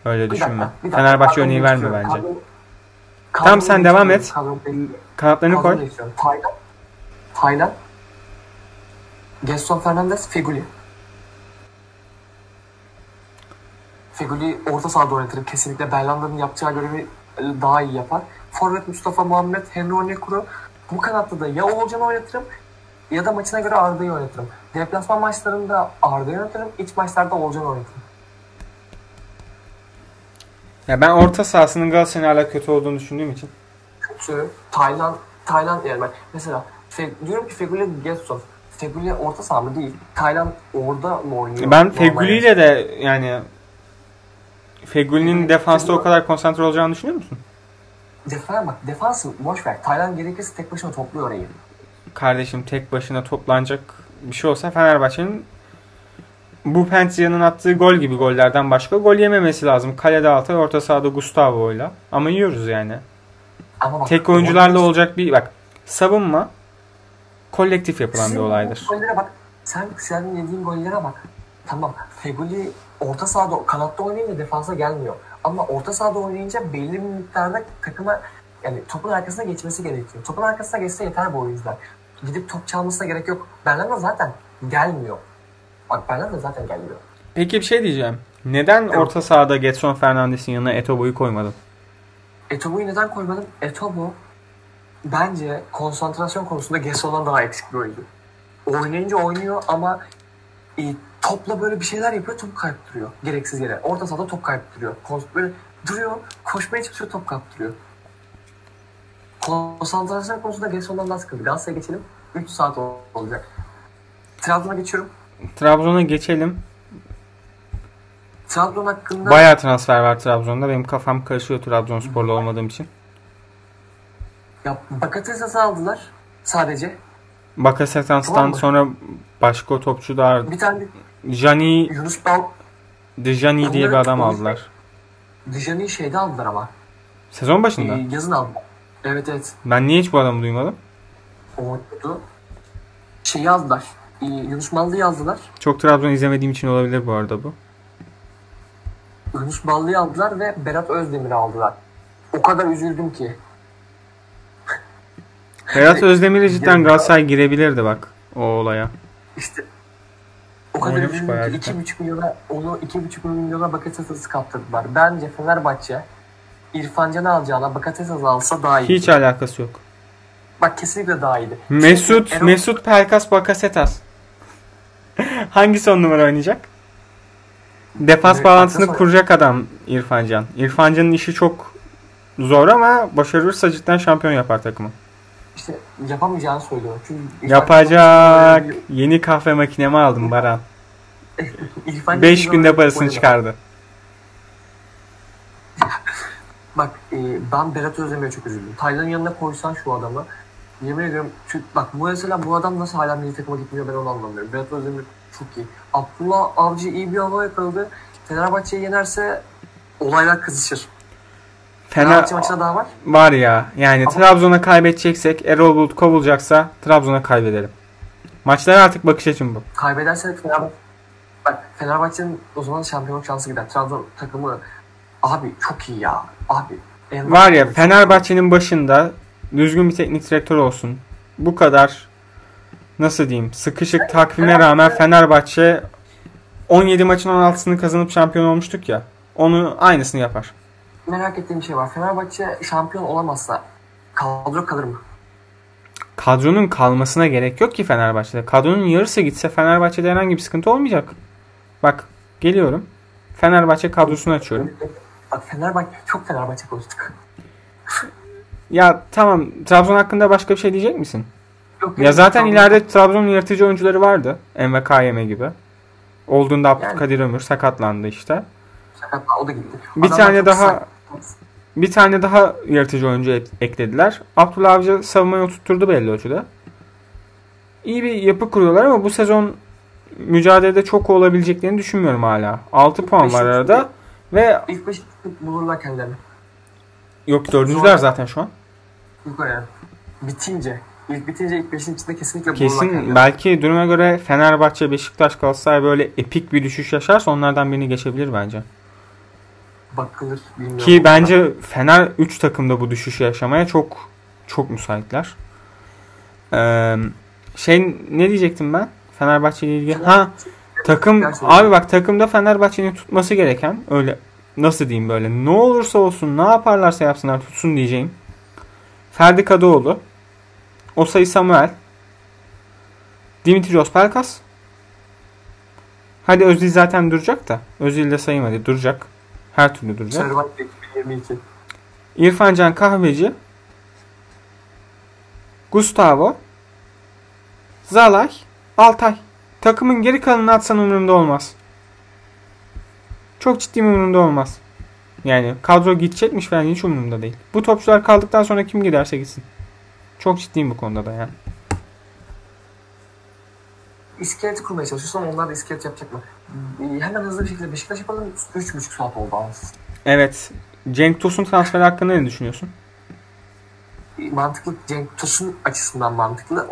Öyle düşünme. Fenerbahçe örneği verme bence. Tam sen devam et. Kanatlarını koy. Taylan. Gerson Fernandes, Feguli orta sahada oynatırım. Kesinlikle Berlanda'nın yapacağı görevi daha iyi yapar. Forvet Mustafa Muhammed, Henry Onyekuru, Bu kanatta da ya Oğulcan'ı oynatırım ya da maçına göre Arda'yı oynatırım. Deplasman maçlarında Arda'yı oynatırım, iç maçlarda Oğulcan'ı oynatırım. Ya ben orta sahasının Galatasaray'ın hala kötü olduğunu düşündüğüm için. Kötü. Tayland yani ben mesela diyorum ki Fegüli Getson. Fegüli orta saha mı değil? Tayland orada mı oynuyor? Ben Fegüli ile de yani Fegüli'nin defansta o kadar konsantre olacağını düşünüyor musun? Defansı boş ver. Tayland gerekirse tek başına topluyor orayı. Kardeşim tek başına toplanacak bir şey olsa Fenerbahçe'nin bu Penzia'nın attığı gol gibi gollerden başka gol yememesi lazım. Kalede Altay, orta sahada Gustavo'yla. Ama yiyoruz yani. Ama bak, tek oyuncularla olacak bir... Bak savunma kolektif yapılan bir olaydır. Bak, sen yediğin gollere bak. Tamam. Fegüli orta sahada, kanatta oynayınca defansa gelmiyor. Ama orta sahada oynayınca belli bir miktarda takıma yani topun arkasına geçmesi gerekiyor. Topun arkasına geçse yeter bu oyuncular. Gidip top çalmasına gerek yok. Berlanda zaten gelmiyor. Bak Berlanda zaten gelmiyor. Peki bir şey diyeceğim. Neden orta sahada Getson Fernandes'in yanına Etobo'yu koymadın? Etobo'yu neden koymadım? Etobo bence konsantrasyon konusunda Getson'dan daha eksik bir oyuncu. Oynayınca oynuyor ama topla böyle bir şeyler yapıyor, topu kayıptırıyor. Gereksiz yere. Orta sahada top kayıptırıyor. Böyle duruyor, koşmaya çalışıyor, top kaptırıyor. Konsantrasyon konusunda Getson'dan daha sıkıldı. Galatasaray'a geçelim. 3 saat olacak. Trabzon'a geçelim. Trabzon hakkında... Bayağı transfer var Trabzon'da. Benim kafam karışıyor Trabzonsporlu olmadığım için. Ya Bakasetas'ı aldılar sadece. Bakasetas'tan tamam sonra başka topçu da... Bir tane... Dijani diye bir adam aldılar. Dijani'yi şeyde aldılar ama. Sezon başında? Yazın aldılar. Evet. Ben niye hiç bu adamı duymadım? Oldu. Şeyi aldılar. Yunus Ballı'yı aldılar. Çok Trabzon izlemediğim için olabilir bu arada bu. Yunus Ballı'yı aldılar ve Berat Özdemir'i aldılar. O kadar üzüldüm ki. Berat Özdemir'i cidden Galatasaray girebilirdi bak o olaya. İşte o kadar üzüldüm ki 2,5 milyona Bakasetas'ı kaptırdılar. Bence Fenerbahçe İrfan Can'ı alacağına Bakasetas'ı alsa daha iyi. Hiç alakası yok. Bak kesinlikle daha iyiydi. Mesut Pelkas Bakasetas. Hangisi 10 numara oynayacak? Defans bağlantısını kuracak adam İrfan Can. İrfan Can'ın işi çok zor ama başarırsa cidden şampiyon yapar takımı. İşte yapamayacağını söylüyorum. Çünkü yapacak. Yeni kahve makinemi aldım Baran. 5 günde parasını çıkardı. Bak ben Berat Özdemir'e çok üzüldüm. Taylan'ın yanına koysan şu adamı. Yemin ediyorum bak bu adam nasıl hala milli takıma gitmiyor ben onu anlamıyorum. Berat Özdemir çok iyi. Abdullah Avcı iyi bir hava yakaladı. Fenerbahçe'yi yenerse olaylar kızışır. Fenerbahçe maçına daha var. Var ya yani ama... Trabzon'a kaybedeceksek Erol Bulut kovulacaksa Trabzon'a kaybedelim. Maçlara artık bakış açım bu. Kaybedersek Fenerbahçe'nin o zaman şampiyonluk şansı gider. Trabzon takımı abi çok iyi ya. Abi. Var ya Fenerbahçe'nin başında düzgün bir teknik direktör olsun. Bu kadar nasıl diyeyim sıkışık takvime rağmen Fenerbahçe 17 maçın 16'sını kazanıp şampiyon olmuştuk ya. Onu aynısını yapar. Merak ettiğim şey var. Fenerbahçe şampiyon olamazsa kadro kalır mı? Kadronun kalmasına gerek yok ki Fenerbahçe'de. Kadronun yarısı gitse Fenerbahçe'de herhangi bir sıkıntı olmayacak. Bak geliyorum. Fenerbahçe kadrosunu açıyorum. Bak çok Fenerbahçe konuştuk. Ya tamam Trabzon hakkında başka bir şey diyecek misin? Yok, ya zaten tamam. İleride Trabzon'un yaratıcı oyuncuları vardı. MVKM gibi. Olduğunda Abdülkadir Ömür sakatlandı işte. O da gitti. Bir tane daha yaratıcı oyuncu eklediler. Abdullah Avcı savunmayı oturtturdu belli ölçüde. İyi bir yapı kuruyorlar ama bu sezon mücadelede çok olabileceklerini düşünmüyorum hala. 6 puan var arada. Ve ilk 5 bulurlar kendilerini. Yok 4'üncüler zaten şu an. Yok öyle. Bitince ilk 5'in içinde kesinlikle bulurlar kendilerini. Belki duruma göre Fenerbahçe, Beşiktaş, Galatasaray böyle epik bir düşüş yaşarsa onlardan birini geçebilir bence. Bakılır bilmiyorum. Ki bence Fener 3 takımda bu düşüşü yaşamaya çok çok müsaitler. Ne diyecektim ben? Fenerbahçe ile ilgili. Takım gerçekten. Abi bak takımda Fenerbahçe'nin tutması gereken öyle nasıl diyeyim böyle ne olursa olsun ne yaparlarsa yapsınlar tutsun diyeceğim. Ferdi Kadıoğlu Osayi Samuel, Dimitrios Pelkas. Hadi Özil zaten duracak da. Özil de sayayım hadi. Duracak. Her türlü duracak. Servet 2022. İrfan Can Kahveci, Gustavo, Zalay, Altay. Takımın geri kalanını atsan umurumda olmaz. Çok ciddi umurumda olmaz. Yani kadro gidecekmiş falan hiç umurumda değil. Bu topçular kaldıktan sonra kim giderse gitsin. Çok ciddiyim bu konuda da yani. İskelet kurmaya çalışıyorsan onlar da iskelet yapacak mı? Hemen hızlı bir şekilde Beşiktaş yapalım. 3,5 saat oldu aslında. Evet. Cenk Tosun transferi hakkında ne düşünüyorsun? Mantıklı. Cenk Tosun açısından mantıklı.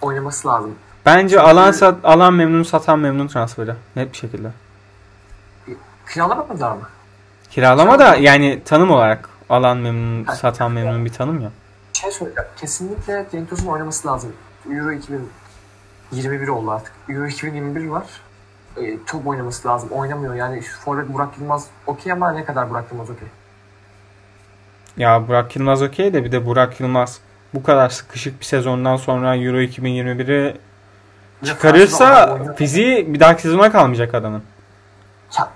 Oynaması lazım. Bence alan memnun, satan memnun transferi. Net bir şekilde. Kiralama mı? Kiralama da yani tanım olarak alan memnun, satan memnun bir tanım ya. Şey söyleyeceğim. Kesinlikle Cenk Tosun oynaması lazım. Euro 2021 oldu artık. Euro 2021 var. Top oynaması lazım. Oynamıyor. Yani forvet Burak Yılmaz okey ama ne kadar Burak Yılmaz okey? Ya Burak Yılmaz okey de bir de Burak Yılmaz bu kadar sıkışık bir sezondan sonra Euro 2021'i çıkarırsa fiziği bir dahaki sezona kalmayacak adamın. Ya,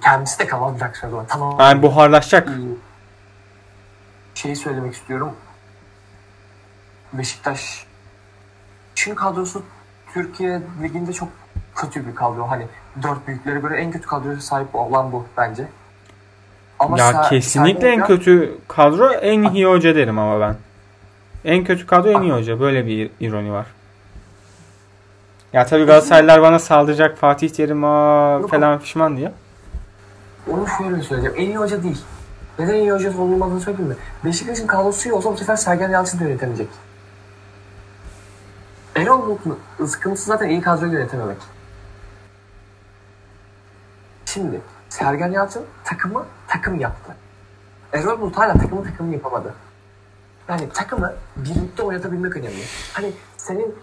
kendisi de kalmayacak sezona. Tamam. Yani buharlaşacak. Şeyi söylemek istiyorum. Beşiktaş Çin kadrosu Türkiye Ligi'nde çok kötü bir kadro. Hani dört büyükleri böyle en kötü kadroya sahip olan bu bence. Ama ya kesinlikle en kötü kadro en iyi hoca derim ama ben. En kötü kadro en iyi hoca. Böyle bir ironi var. Ya tabii Galatasaraylılar bana saldıracak Fatih Terim falan fişman diye. Onu şöyle söyleyeceğim. En iyi hoca değil. Neden en iyi hoca olmadığını söyleyeyim mi? Beşiktaş'ın kadrosu iyi olsa bu sefer Sergen Yalçın da yönetemeyecek. Erol Bulut'un sıkıntısı zaten iyi kadroyu yönetememek. Şimdi Sergen Yalçın takımı takım yaptı. Erol Bulut hala takımı yapamadı. Yani takımı birlikte oynatabilmek önemli. Hani senin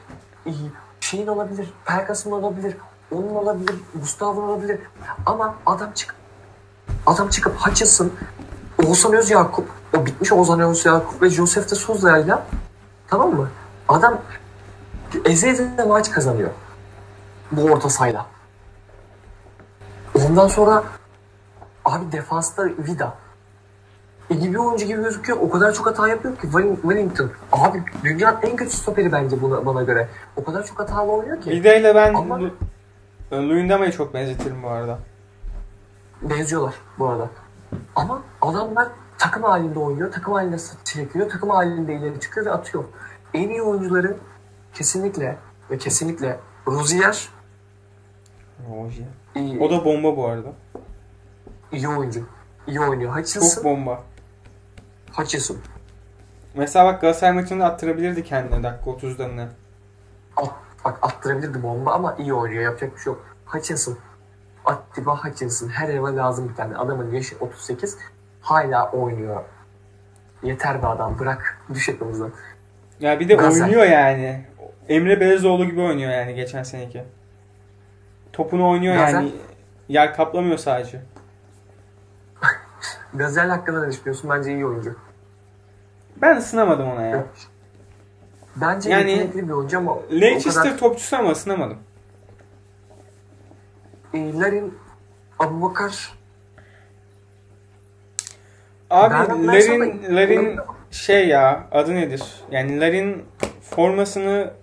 şeyin olabilir, Pelkas'ın olabilir, onun olabilir, Gustavo'nun olabilir. Ama adam çıkıp Hutchinson, Oğuzhan Özyakup, o bitmiş Oğuzhan Özyakup ve Josef de Souza'yla, tamam mı? Adam eze maç kazanıyor bu orta sahayla. Ondan sonra abi defansta Vida. İyi bir oyuncu gibi gözüküyor. O kadar çok hata yapıyor ki Wellington. Abi dünyanın en kötü stoperi bence bana göre. O kadar çok hatalı oynuyor ki. Vida ile ben Luyendama'yı çok benzetirim bu arada. Benziyorlar bu arada. Ama adamlar takım halinde oynuyor. Takım halinde çekiliyor. Takım halinde ileri çıkıyor ve atıyor. En iyi oyuncuların kesinlikle Rozier. O da bomba bu arada. İyi oyuncu. İyi oynuyor. Hutchinson. Çok bomba. Hutchinson. Mesela bak Galatasaray maçında attırabilirdi kendine dakika 30'dan ne. Bak attırabilirdi bomba ama iyi oynuyor. Yapacak bir şey yok. Hutchinson. Atiba Hutchinson. Her eve lazım bir tane. Adamın yaşı 38. Hala oynuyor. Yeter be adam. Bırak. Düş yakımızdan. Ya bir de Gazel oynuyor yani. Emre Belezoğlu gibi oynuyor yani geçen seneki. Topunu oynuyor Gazel yani. Yer kaplamıyor sadece. Gazel hakkında ne düşünüyorsun? Bence iyi oyuncu. Ben ısınamadım ona ya. Bence yani, yetenekli bir oyuncu ama Leicester kadar topçusu ama ısınamadım. Larin, Abubakar. Abi Larin şey ya adı nedir? Yani Larin formasını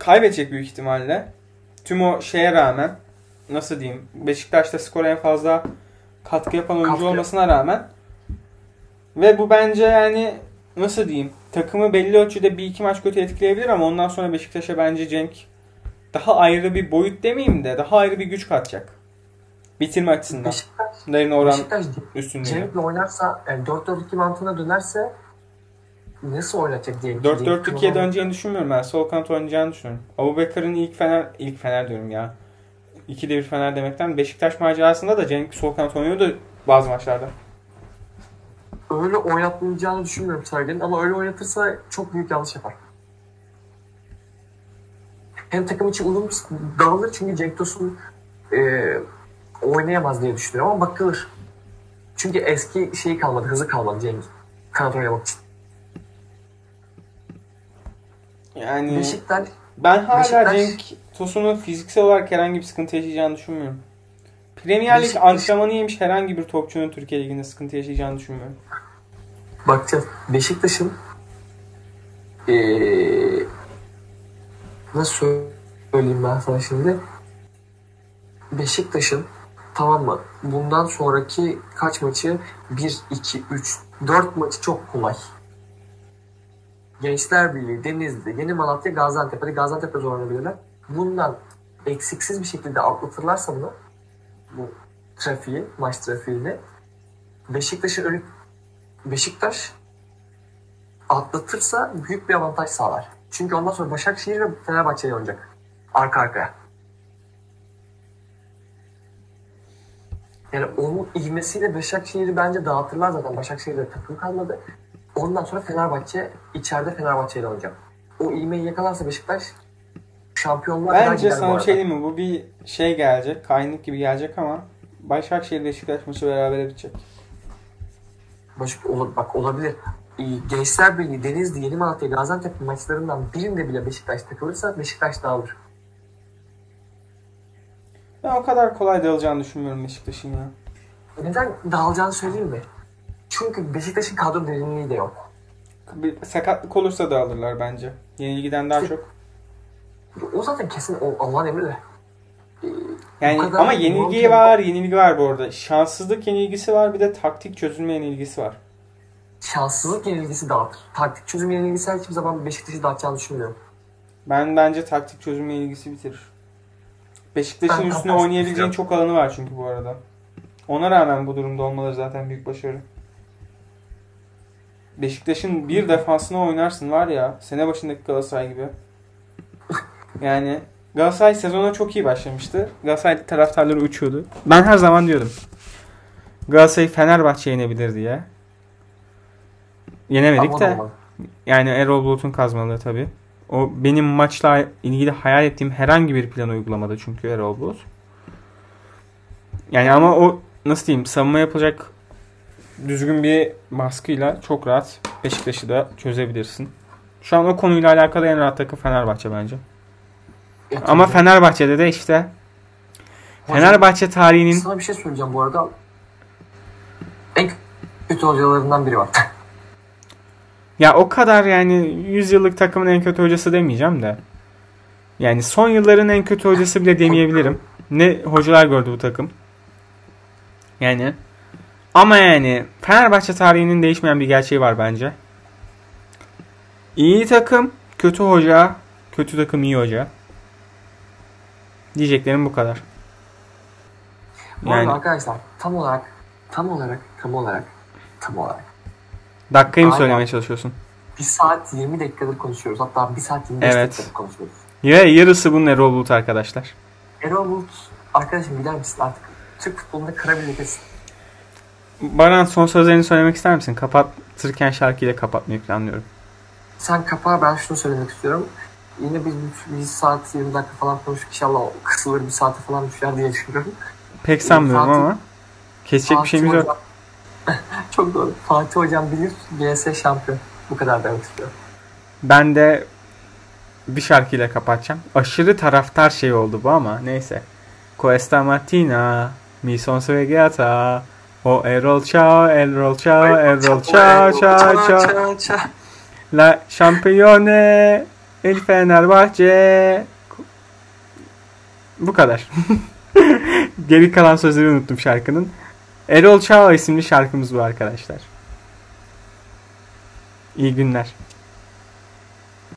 kaybedecek büyük ihtimalle. Tüm o şeye rağmen nasıl diyeyim? Beşiktaş'ta skora en fazla katkı yapan oyuncu olmasına rağmen ve bu bence yani nasıl diyeyim? Takımı belli ölçüde bir iki maç kötü etkileyebilir ama ondan sonra Beşiktaş'a bence Cenk daha ayrı bir boyut demeyeyim de daha ayrı bir güç katacak. Bitirme açısından. Beşiktaş Cenk'le oynarsa yani 4-4-2 mantığına dönerse nasıl oynatacak diye. 4-4-2'ye döneceğini düşünmüyorum ben. Sol kanat oynayacağını düşünüyorum. Abubakar'ın ilk Fener diyorum ya. 2'de 1 Fener demekten Beşiktaş macerasında da Cenk sol kanat oynuyordu bazı maçlarda. Öyle oynatmayacağını düşünmüyorum Sergen'in ama öyle oynatırsa çok büyük yanlış yapar. Hem takım için uyum dağılır çünkü Cenk Tosun oynayamaz diye düşünüyorum ama bakılır. Çünkü eski şeyi kalmadı, hızı kalmadı Cenk kanat oynamak için. Yani Beşiktaş, ben hala Beşiktaş, Cenk Tosun'un fiziksel olarak herhangi bir sıkıntı yaşayacağını düşünmüyorum. Premier Lig antrenmanı yemiş herhangi bir topçunun Türkiye Ligi'nde sıkıntı yaşayacağını düşünmüyorum. Bakacağız. Beşiktaş'ın nasıl söyleyeyim ben sana şimdi? Beşiktaş'ın tamam mı? Bundan sonraki kaç maçı? 1, 2, 3, 4 maçı çok kolay. Gençler Birliği, Denizli, Yeni Malatya, Gaziantep. Hadi Gaziantep'e zorlanabilirler. Bundan eksiksiz bir şekilde atlatırlarsa bunu, bu trafiği, maç trafiğini Beşiktaş atlatırsa büyük bir avantaj sağlar. Çünkü ondan sonra Başakşehir ve Fenerbahçe'ye oynayacak. Arka arkaya. Yani onun ivmesiyle Başakşehir'i bence dağıtırlar zaten. Başakşehir'de takım kalmadı. Ondan sonra Fenerbahçe içeride Fenerbahçe'yle oynayacak. O ivmeyi yakalarsa Beşiktaş şampiyonlar gider bu arada. Bence sana bir şey diyeyim mi? Bu bir şey gelecek. Kaynlık gibi gelecek ama Başakşehir Beşiktaş maçı berabere bitecek. Bak olabilir. Gençler Birliği, Denizli, Yeni Malatya, Gaziantep maçlarından birinde bile Beşiktaş takılırsa Beşiktaş dağılır. Ben o kadar kolay dağılacağını düşünmüyorum Beşiktaş'ın ya. Neden dağılacağını söyleyeyim mi? Çünkü Beşiktaş'ın kadro derinliği de yok. Bir sakatlık olursa dağılırlar bence. Yenilgiden daha çok. O zaten kesin Allah'ın emri de. Yani ama yenilgi var bu arada. Şanssızlık yenilgisi var, bir de taktik çözülme yenilgisi var. Şanssızlık yenilgisi dağıtır. Taktik çözülme yenilgisi hiçbir zaman Beşiktaş'ı dağıtacağını düşünmüyorum. Bence taktik çözülme yenilgisi bitirir. Beşiktaş'ın üstüne oynayabileceğin çok alanı var çünkü bu arada. Ona rağmen bu durumda olmaları zaten büyük başarı. Beşiktaş'ın bir defansına oynarsın var ya, sene başındaki Galatasaray gibi. Yani Galatasaray sezona çok iyi başlamıştı. Galatasaray taraftarları uçuyordu. Ben her zaman diyordum, Galatasaray Fenerbahçe yenebilir diye. Yenemedik de. Yani Erol Bulut'un kazmalığı tabii. O benim maçla ilgili hayal ettiğim herhangi bir plan uygulamadı çünkü Erol Bulut. Yani ama o nasıl diyeyim, savunma yapılacak düzgün bir baskıyla çok rahat Beşiktaş'ı da çözebilirsin. Şu an o konuyla alakalı en rahat takım Fenerbahçe bence. Ama Fenerbahçe'de de işte hocam, Fenerbahçe tarihinin... Sana bir şey söyleyeceğim bu arada. En kötü hocalarından biri var. Ya o kadar yani 100 yıllık takımın en kötü hocası demeyeceğim de. Yani son yılların en kötü hocası bile demeyebilirim. Ne hocalar gördü bu takım. Yani. Ama yani Fenerbahçe tarihinin değişmeyen bir gerçeği var bence. İyi takım, kötü hoca, kötü takım, iyi hoca. Diyeceklerim bu kadar. Yani arkadaşlar tam olarak dakikayı mı söylemeye çalışıyorsun? 1 saat 20 dakikadır konuşuyoruz. Hatta 1 saat 25 dakikadır konuşuyoruz. Ya yarısı bunun Erol Bulut arkadaşlar. Erol Bulut arkadaşım, bilir misin artık? Türk futbolunda kırabiliriz. Baran, son sözlerini söylemek ister misin? Kapatırken şarkıyla kapatmayı planlıyorum. Sen kapa, ben şunu söylemek istiyorum. Yine bir saat 20 dakika falan konuştuk. İnşallah kısılır, bir saate falan düşer diye düşünüyorum. Pek sanmıyorum ama. Kesecek Fatih bir şeyimiz yok. Çok doğru. Fatih Hocam bilir. GS şampiyon. Bu kadar demek istiyorum. Ben de bir şarkıyla kapatacağım. Aşırı taraftar şey oldu bu ama neyse. Questa mattina mi son svegliata o Erol Çağ, Erol Çağ, Erol Çağ, Çağ, Çağ. La şampiyone El Fenerbahçe. Bu kadar. Geri kalan sözleri unuttum şarkının. Erol Çağla isimli şarkımız bu arkadaşlar. İyi günler.